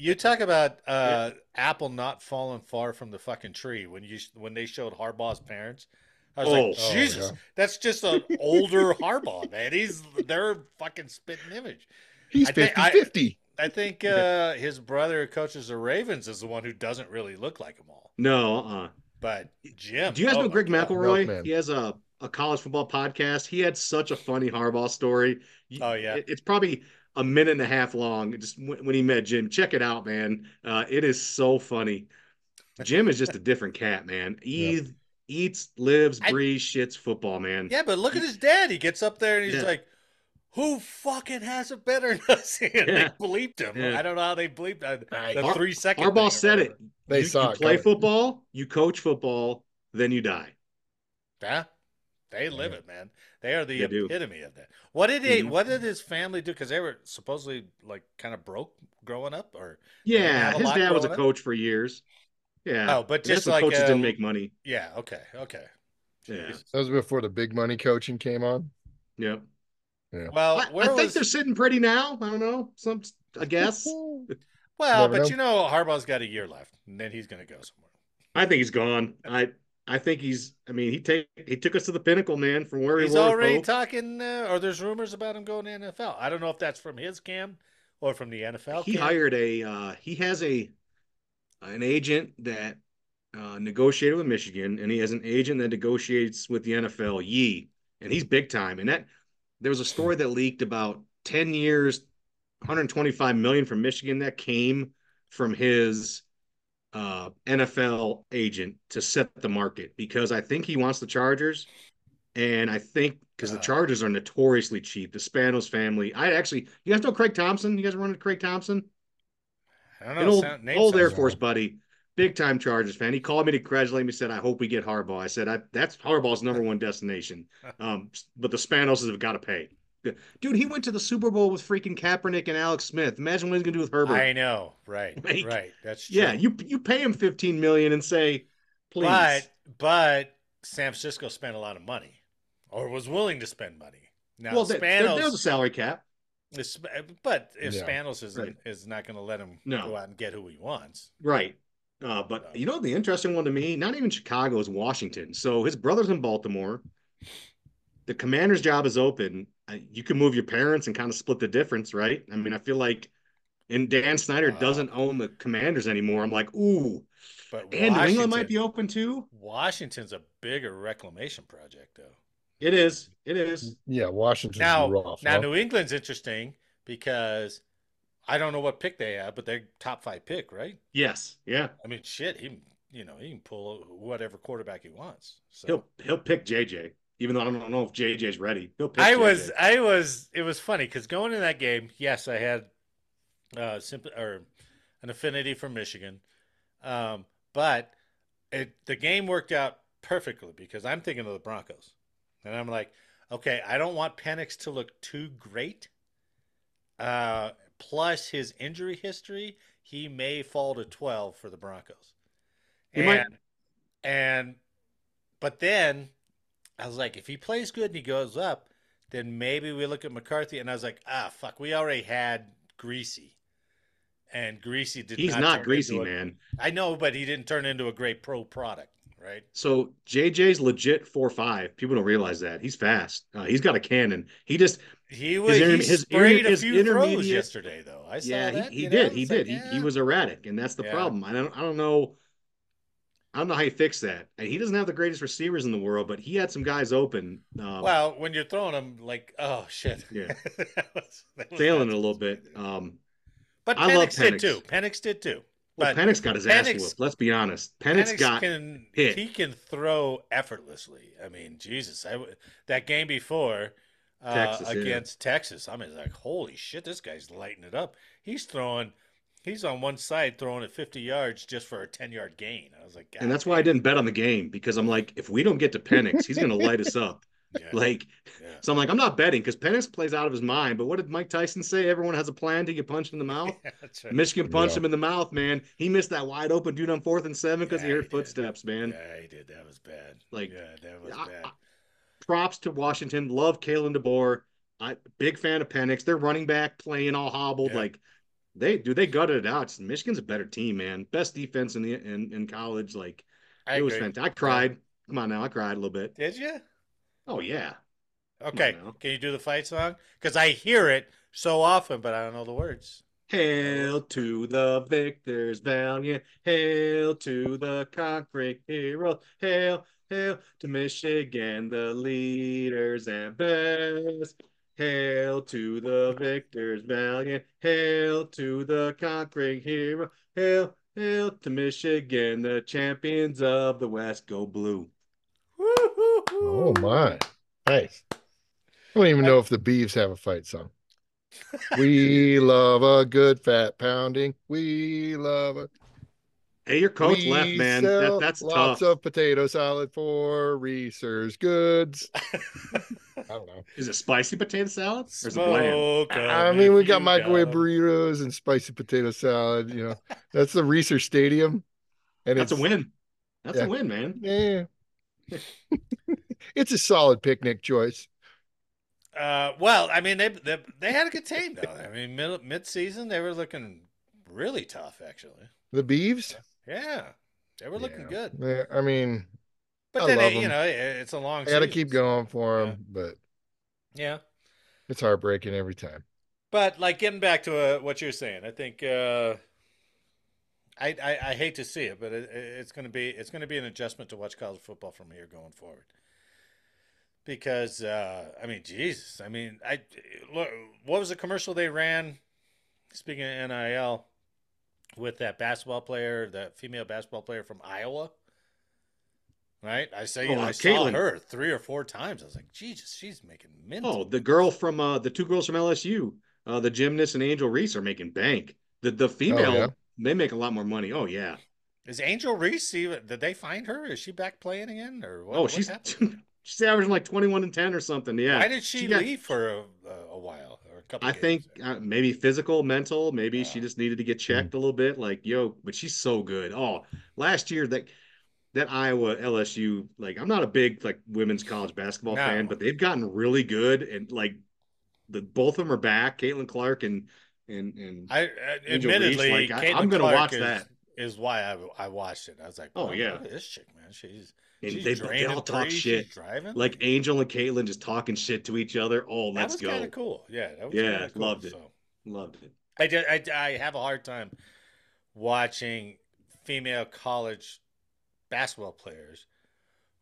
You talk about uh, yeah. Apple not falling far from the fucking tree when you when they showed Harbaugh's parents. I was oh, like, Jesus, oh, yeah. that's just an older Harbaugh, man. He's their fucking spitting image. He's fifty fifty. I, I think uh, his brother who coaches the Ravens is the one who doesn't really look like them all. No, uh-uh. But Jim. Do you guys oh know Greg God, McElroy? Milkman. He has a, a college football podcast. He had such a funny Harbaugh story. Oh, yeah. It's probably a minute and a half long just when he met Jim. Check it out, man. Uh, it is so funny. Jim is just a different cat, man. He yeah. eats, lives, breathes, I, shits football, man. Yeah, but look at his dad. He gets up there and he's yeah. like, who fucking has it better than us? And yeah. they bleeped him. Yeah. I don't know how they bleeped him. The Har- three second Harbaugh said it. They you, saw you it play coming. Football, you coach football, then you die. Yeah. They live yeah. it, man. They are the they epitome do. Of that. What did he, mm-hmm. what did his family do? Because they were supposedly like kind of broke growing up, or yeah, his dad was a coach up? For years. Yeah. Oh, but just like coaches uh, didn't make money. Yeah, okay. Okay. Yeah. Jeez. That was before the big money coaching came on. Yep. Yeah. Well, I, where I was... think they're sitting pretty now. I don't know. Some, I guess. Well, but know. You know, Harbaugh's got a year left, and then he's going to go somewhere. I think he's gone. I, I think he's. I mean, he take he took us to the pinnacle, man. From where he's he was, already folks. Talking, uh, or there's rumors about him going to the N F L. I don't know if that's from his cam or from the N F L. He cam. hired a. Uh, he has a, an agent that uh, negotiated with Michigan, and he has an agent that negotiates with the N F L. Yee, and he's big time, and that. There was a story that leaked about ten years, one hundred twenty-five million dollars from Michigan that came from his uh, N F L agent to set the market, because I think he wants the Chargers. And I think because uh, the Chargers are notoriously cheap, the Spanos family. I actually, you guys know Craig Thompson? You guys run into Craig Thompson? I don't know. An old, sound, old Air Force right. buddy, big time Chargers fan. He called me to congratulate me, said, I hope we get Harbaugh. I said, I, that's Harbaugh's number one destination. Um, but the Spanos have got to pay. Dude, he went to the Super Bowl with freaking Kaepernick and Alex Smith. Imagine what he's going to do with Herbert. I know. Right. Like, right. That's true. Yeah. You, you pay him fifteen million dollars and say, please. But, but San Francisco spent a lot of money, or was willing to spend money. Now, well, Spanos, there, there's a salary cap. But if yeah. Spanos is, right. is not going to let him no. go out and get who he wants. Right. Uh, but you know, the interesting one to me, not even Chicago, is Washington. So his brother's in Baltimore. The commander's job is open. You can move your parents and kind of split the difference, right? I mean, I feel like, and Dan Snyder uh, doesn't own the Commanders anymore. I'm like, ooh. But and New England might be open too. Washington's a bigger reclamation project, though. It is. It is. Yeah, Washington's now, rough. Now, huh? New England's interesting because I don't know what pick they have, but they're top five pick, right? Yes. Yeah. I mean, shit, he, you know, he can pull whatever quarterback he wants. So he'll he'll pick J J, even though I don't know if J J's ready. He'll pick I J J. was I was it was funny because going into that game, yes, I had uh simp- or an affinity for Michigan, um, but it the game worked out perfectly because I'm thinking of the Broncos, and I'm like, okay, I don't want Penix to look too great. Uh, Plus his injury history, he may fall to twelve for the Broncos. And, might... and but then I was like, if he plays good and he goes up, then maybe we look at McCarthy. And I was like, ah, fuck, we already had Greasy. And Greasy did He's not. He's not Greasy, a, man. I know, but he didn't turn into a great pro product, right? So J J's legit four five. People don't realize that. He's fast. Uh, he's got a cannon. He just. He was his, he his, sprayed his, a few throws yesterday, though. I saw yeah, that. He, he did. He did. Like, yeah. he, he was erratic, and that's the yeah. problem. I don't. I don't know. I don't know how you fix that. And he doesn't have the greatest receivers in the world, but he had some guys open. Um, well, when you're throwing them, like, oh shit, yeah, that was, that was failing it a little bit. Um, but I Penix love Penix. did too. Penix did too. Well, but Penix got his Penix, ass whooped. Let's be honest. Penix, Penix got can, hit. He can throw effortlessly. I mean, Jesus, I, that game before. Texas, uh, against yeah. Texas. I mean, like, holy shit, this guy's lighting it up. He's throwing, he's on one side throwing at fifty yards just for a ten-yard gain. I was like, God. And that's why I didn't bet on the game, because I'm like, if we don't get to Penix, he's going to light us up. Yeah. Like, yeah. So I'm like, I'm not betting because Penix plays out of his mind. But what did Mike Tyson say? Everyone has a plan to get punched in the mouth. Yeah, that's right. Michigan punched yeah. him in the mouth, man. He missed that wide open dude on fourth and seven because yeah, he heard he footsteps, man. Yeah, he did. That was bad. Like, yeah, that was I, bad. I, props to Washington. Love Kalen DeBoer. I big fan of Penix. They're running back playing all hobbled. Yeah. Like, they do. They gutted it out. Just, Michigan's a better team, man. Best defense in the in, in college. Like, I it agree. was fantastic. I cried. Come on now, I cried a little bit. Did you? Oh, yeah. Okay. Can you do the fight song? Because I hear it so often, but I don't know the words. Hail to the victors, valiant. Hail to the conquering hero. Hail, hail to Michigan, the leaders and best. Hail to the victors, valiant. Hail to the conquering hero. Hail, hail to Michigan, the champions of the West. Go blue. Oh my! Nice. I don't even know if the Beavs have a fight song. We love a good fat pounding. We love it. Hey, your coach we left, man. That, that's lots tough. Lots of potato salad for Reese's goods. I don't know. Is it spicy potato salad? Or is it bland? I mean, we got microwave go. burritos and spicy potato salad. You know, that's the Reese's Stadium, and that's it's, a win. That's yeah. a win, man. Yeah. It's a solid picnic choice. Uh, well, I mean, they, they they had a good team though. I mean, mid mid season they were looking really tough, actually. The Beavs, yeah, they were looking yeah. good. Yeah, I mean, but I then love they, you know, it's a long. Got to keep going for them, yeah. but yeah, it's heartbreaking every time. But like getting back to uh, what you're saying, I think uh, I, I I hate to see it, but it, it's going to be it's going to be an adjustment to watch college football from here going forward. Because, uh, I mean, Jesus, I mean, I look, what was the commercial they ran, speaking of N I L, with that basketball player, that female basketball player from Iowa, right? I say, oh, you know, I Caitlin. saw her three or four times. I was like, Jesus, she's making minutes. Oh, the girl from, uh, the two girls from L S U, uh, the gymnast and Angel Reese are making bank. The the female, oh, yeah. they make a lot more money. Oh, yeah. Is Angel Reese, even, did they find her? Is she back playing again? Or what, oh, what she's... happened? She's averaging like twenty-one and ten or something. Yeah. Why did she, she got, leave for a, a while or a couple? I think uh, maybe physical, mental. Maybe yeah. she just needed to get checked mm-hmm. a little bit. Like, yo, but she's so good. Oh, last year that that Iowa L S U. Like, I'm not a big like women's college basketball no. fan, but they've gotten really good and like the both of them are back. Caitlin Clark and and and I uh, admittedly, Reese, like, I, I'm going to watch is, that. Is why I I watched it. I was like, oh yeah, this chick, man, she's. And they, they all talk three, shit. Like Angel and Caitlin just talking shit to each other. Oh, that let's go. That was kind of cool. Yeah. That was yeah. Cool, loved it. So. Loved it. I, did, I, I have a hard time watching female college basketball players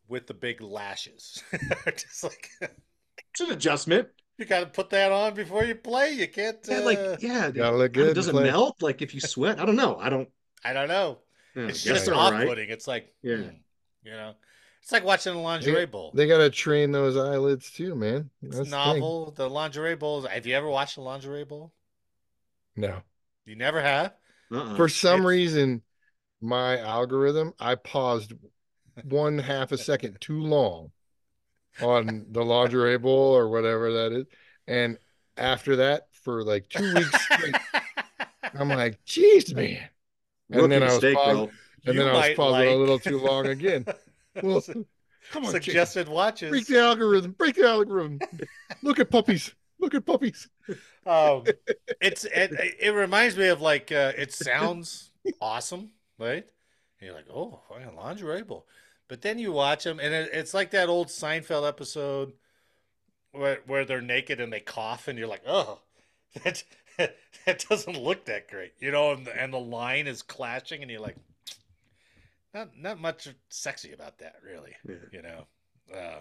with the big lashes. Just like, it's an adjustment. You got to put that on before you play. You can't. Yeah, uh, like, yeah. Gotta look good. It doesn't play. melt. Like if you sweat. I don't know. I don't. I don't know. Yeah, it's just off-putting. Right. It's like, yeah. Hmm, you know. It's like watching the lingerie they, bowl. They got to train those eyelids too, man. That's it's novel. The, the lingerie bowls. Have you ever watched the lingerie bowl? No. You never have? Uh-uh. For some it's... reason, my algorithm, I paused one half a second too long on the lingerie bowl or whatever that is. And after that, for like two weeks straight, I'm like, geez, man. And Rookie then mistake, I was paused, and you then I was pausing like... a little too long again. Well, come on, suggested chicken. watches. Break the algorithm. Break the algorithm. Look at puppies. Look at puppies. Um, it's it, it reminds me of like uh, it sounds awesome, right? And you're like, oh, lingerie bowl, but then you watch them, and it, it's like that old Seinfeld episode where where they're naked and they cough, and you're like, oh, that that doesn't look that great, you know? And the, and the line is clashing, and you're like. Not not much sexy about that, really. Yeah. You know, uh,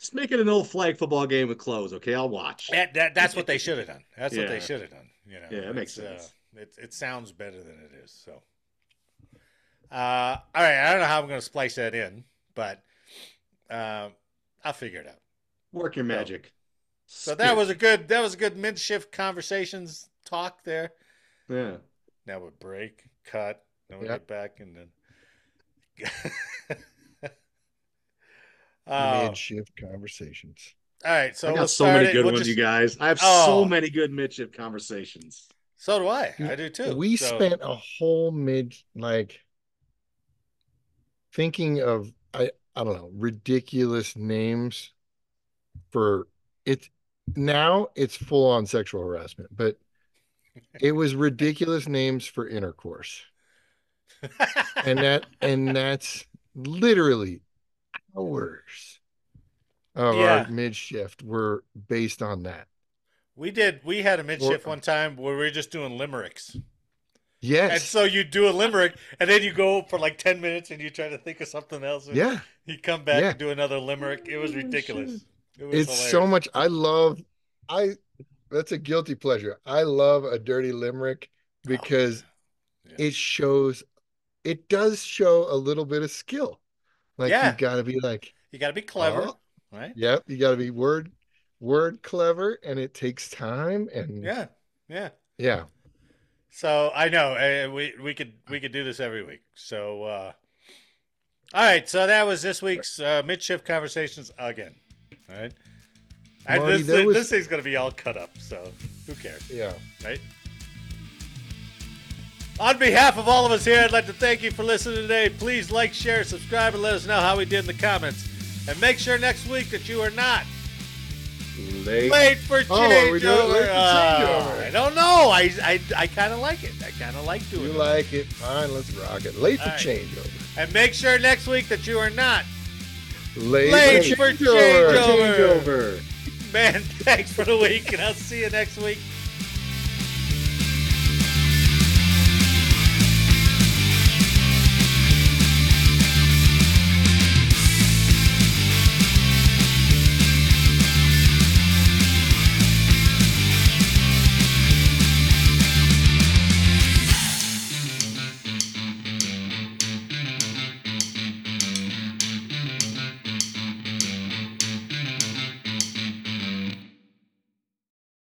just make it an old flag football game with clothes, okay? I'll watch. That, that that's what they should have done. That's yeah. what they should have done. You know, yeah, that makes sense. Uh, it it sounds better than it is. So, uh, all right, I don't know how I'm going to splice that in, but uh, I'll figure it out. Work your magic. So, so that was a good that was a good mid-shift conversations talk there. Yeah. Now we we'll break, cut, then we we'll yep. get back and then. Uh, Midship conversations. All right, so I got so many good we'll ones, just... you guys. I have oh. so many good midship conversations. So do I. I do too. We so. spent a whole mid like thinking of I I don't know ridiculous names for it. Now it's full on sexual harassment, but it was ridiculous names for intercourse, and that and that's literally hours of yeah. our mid-shift were based on that. We did. We had a mid-shift one time where we were just doing limericks. Yes. And so you do a limerick, and then you go for like ten minutes, and you try to think of something else. And yeah. You come back yeah. and do another limerick. It was ridiculous. It was it's hilarious. so much. I love. I. That's a guilty pleasure. I love a dirty limerick because oh, yeah. it shows. It does show a little bit of skill. Like yeah. you got to be like. You got to be clever. Oh, right. Yep. You got to be word, word clever, and it takes time. And yeah, yeah, yeah. So I know we we could we could do this every week. So uh, all right. So that was this week's uh, midship conversations again. All right. Marty, I, this, this, was... this thing's gonna be all cut up. So who cares? Yeah. Right. On behalf of all of us here, I'd like to thank you for listening today. Please like, share, subscribe, and let us know how we did in the comments. And make sure next week that you are not late, late for changeover. Oh, late for changeover? Uh, I don't know. I I, I kind of like it. I kind of like doing it. You like it. Fine, let's rock it. Late all for right. changeover. And make sure next week that you are not late, late for changeover. changeover. Man, thanks for the week, and I'll see you next week.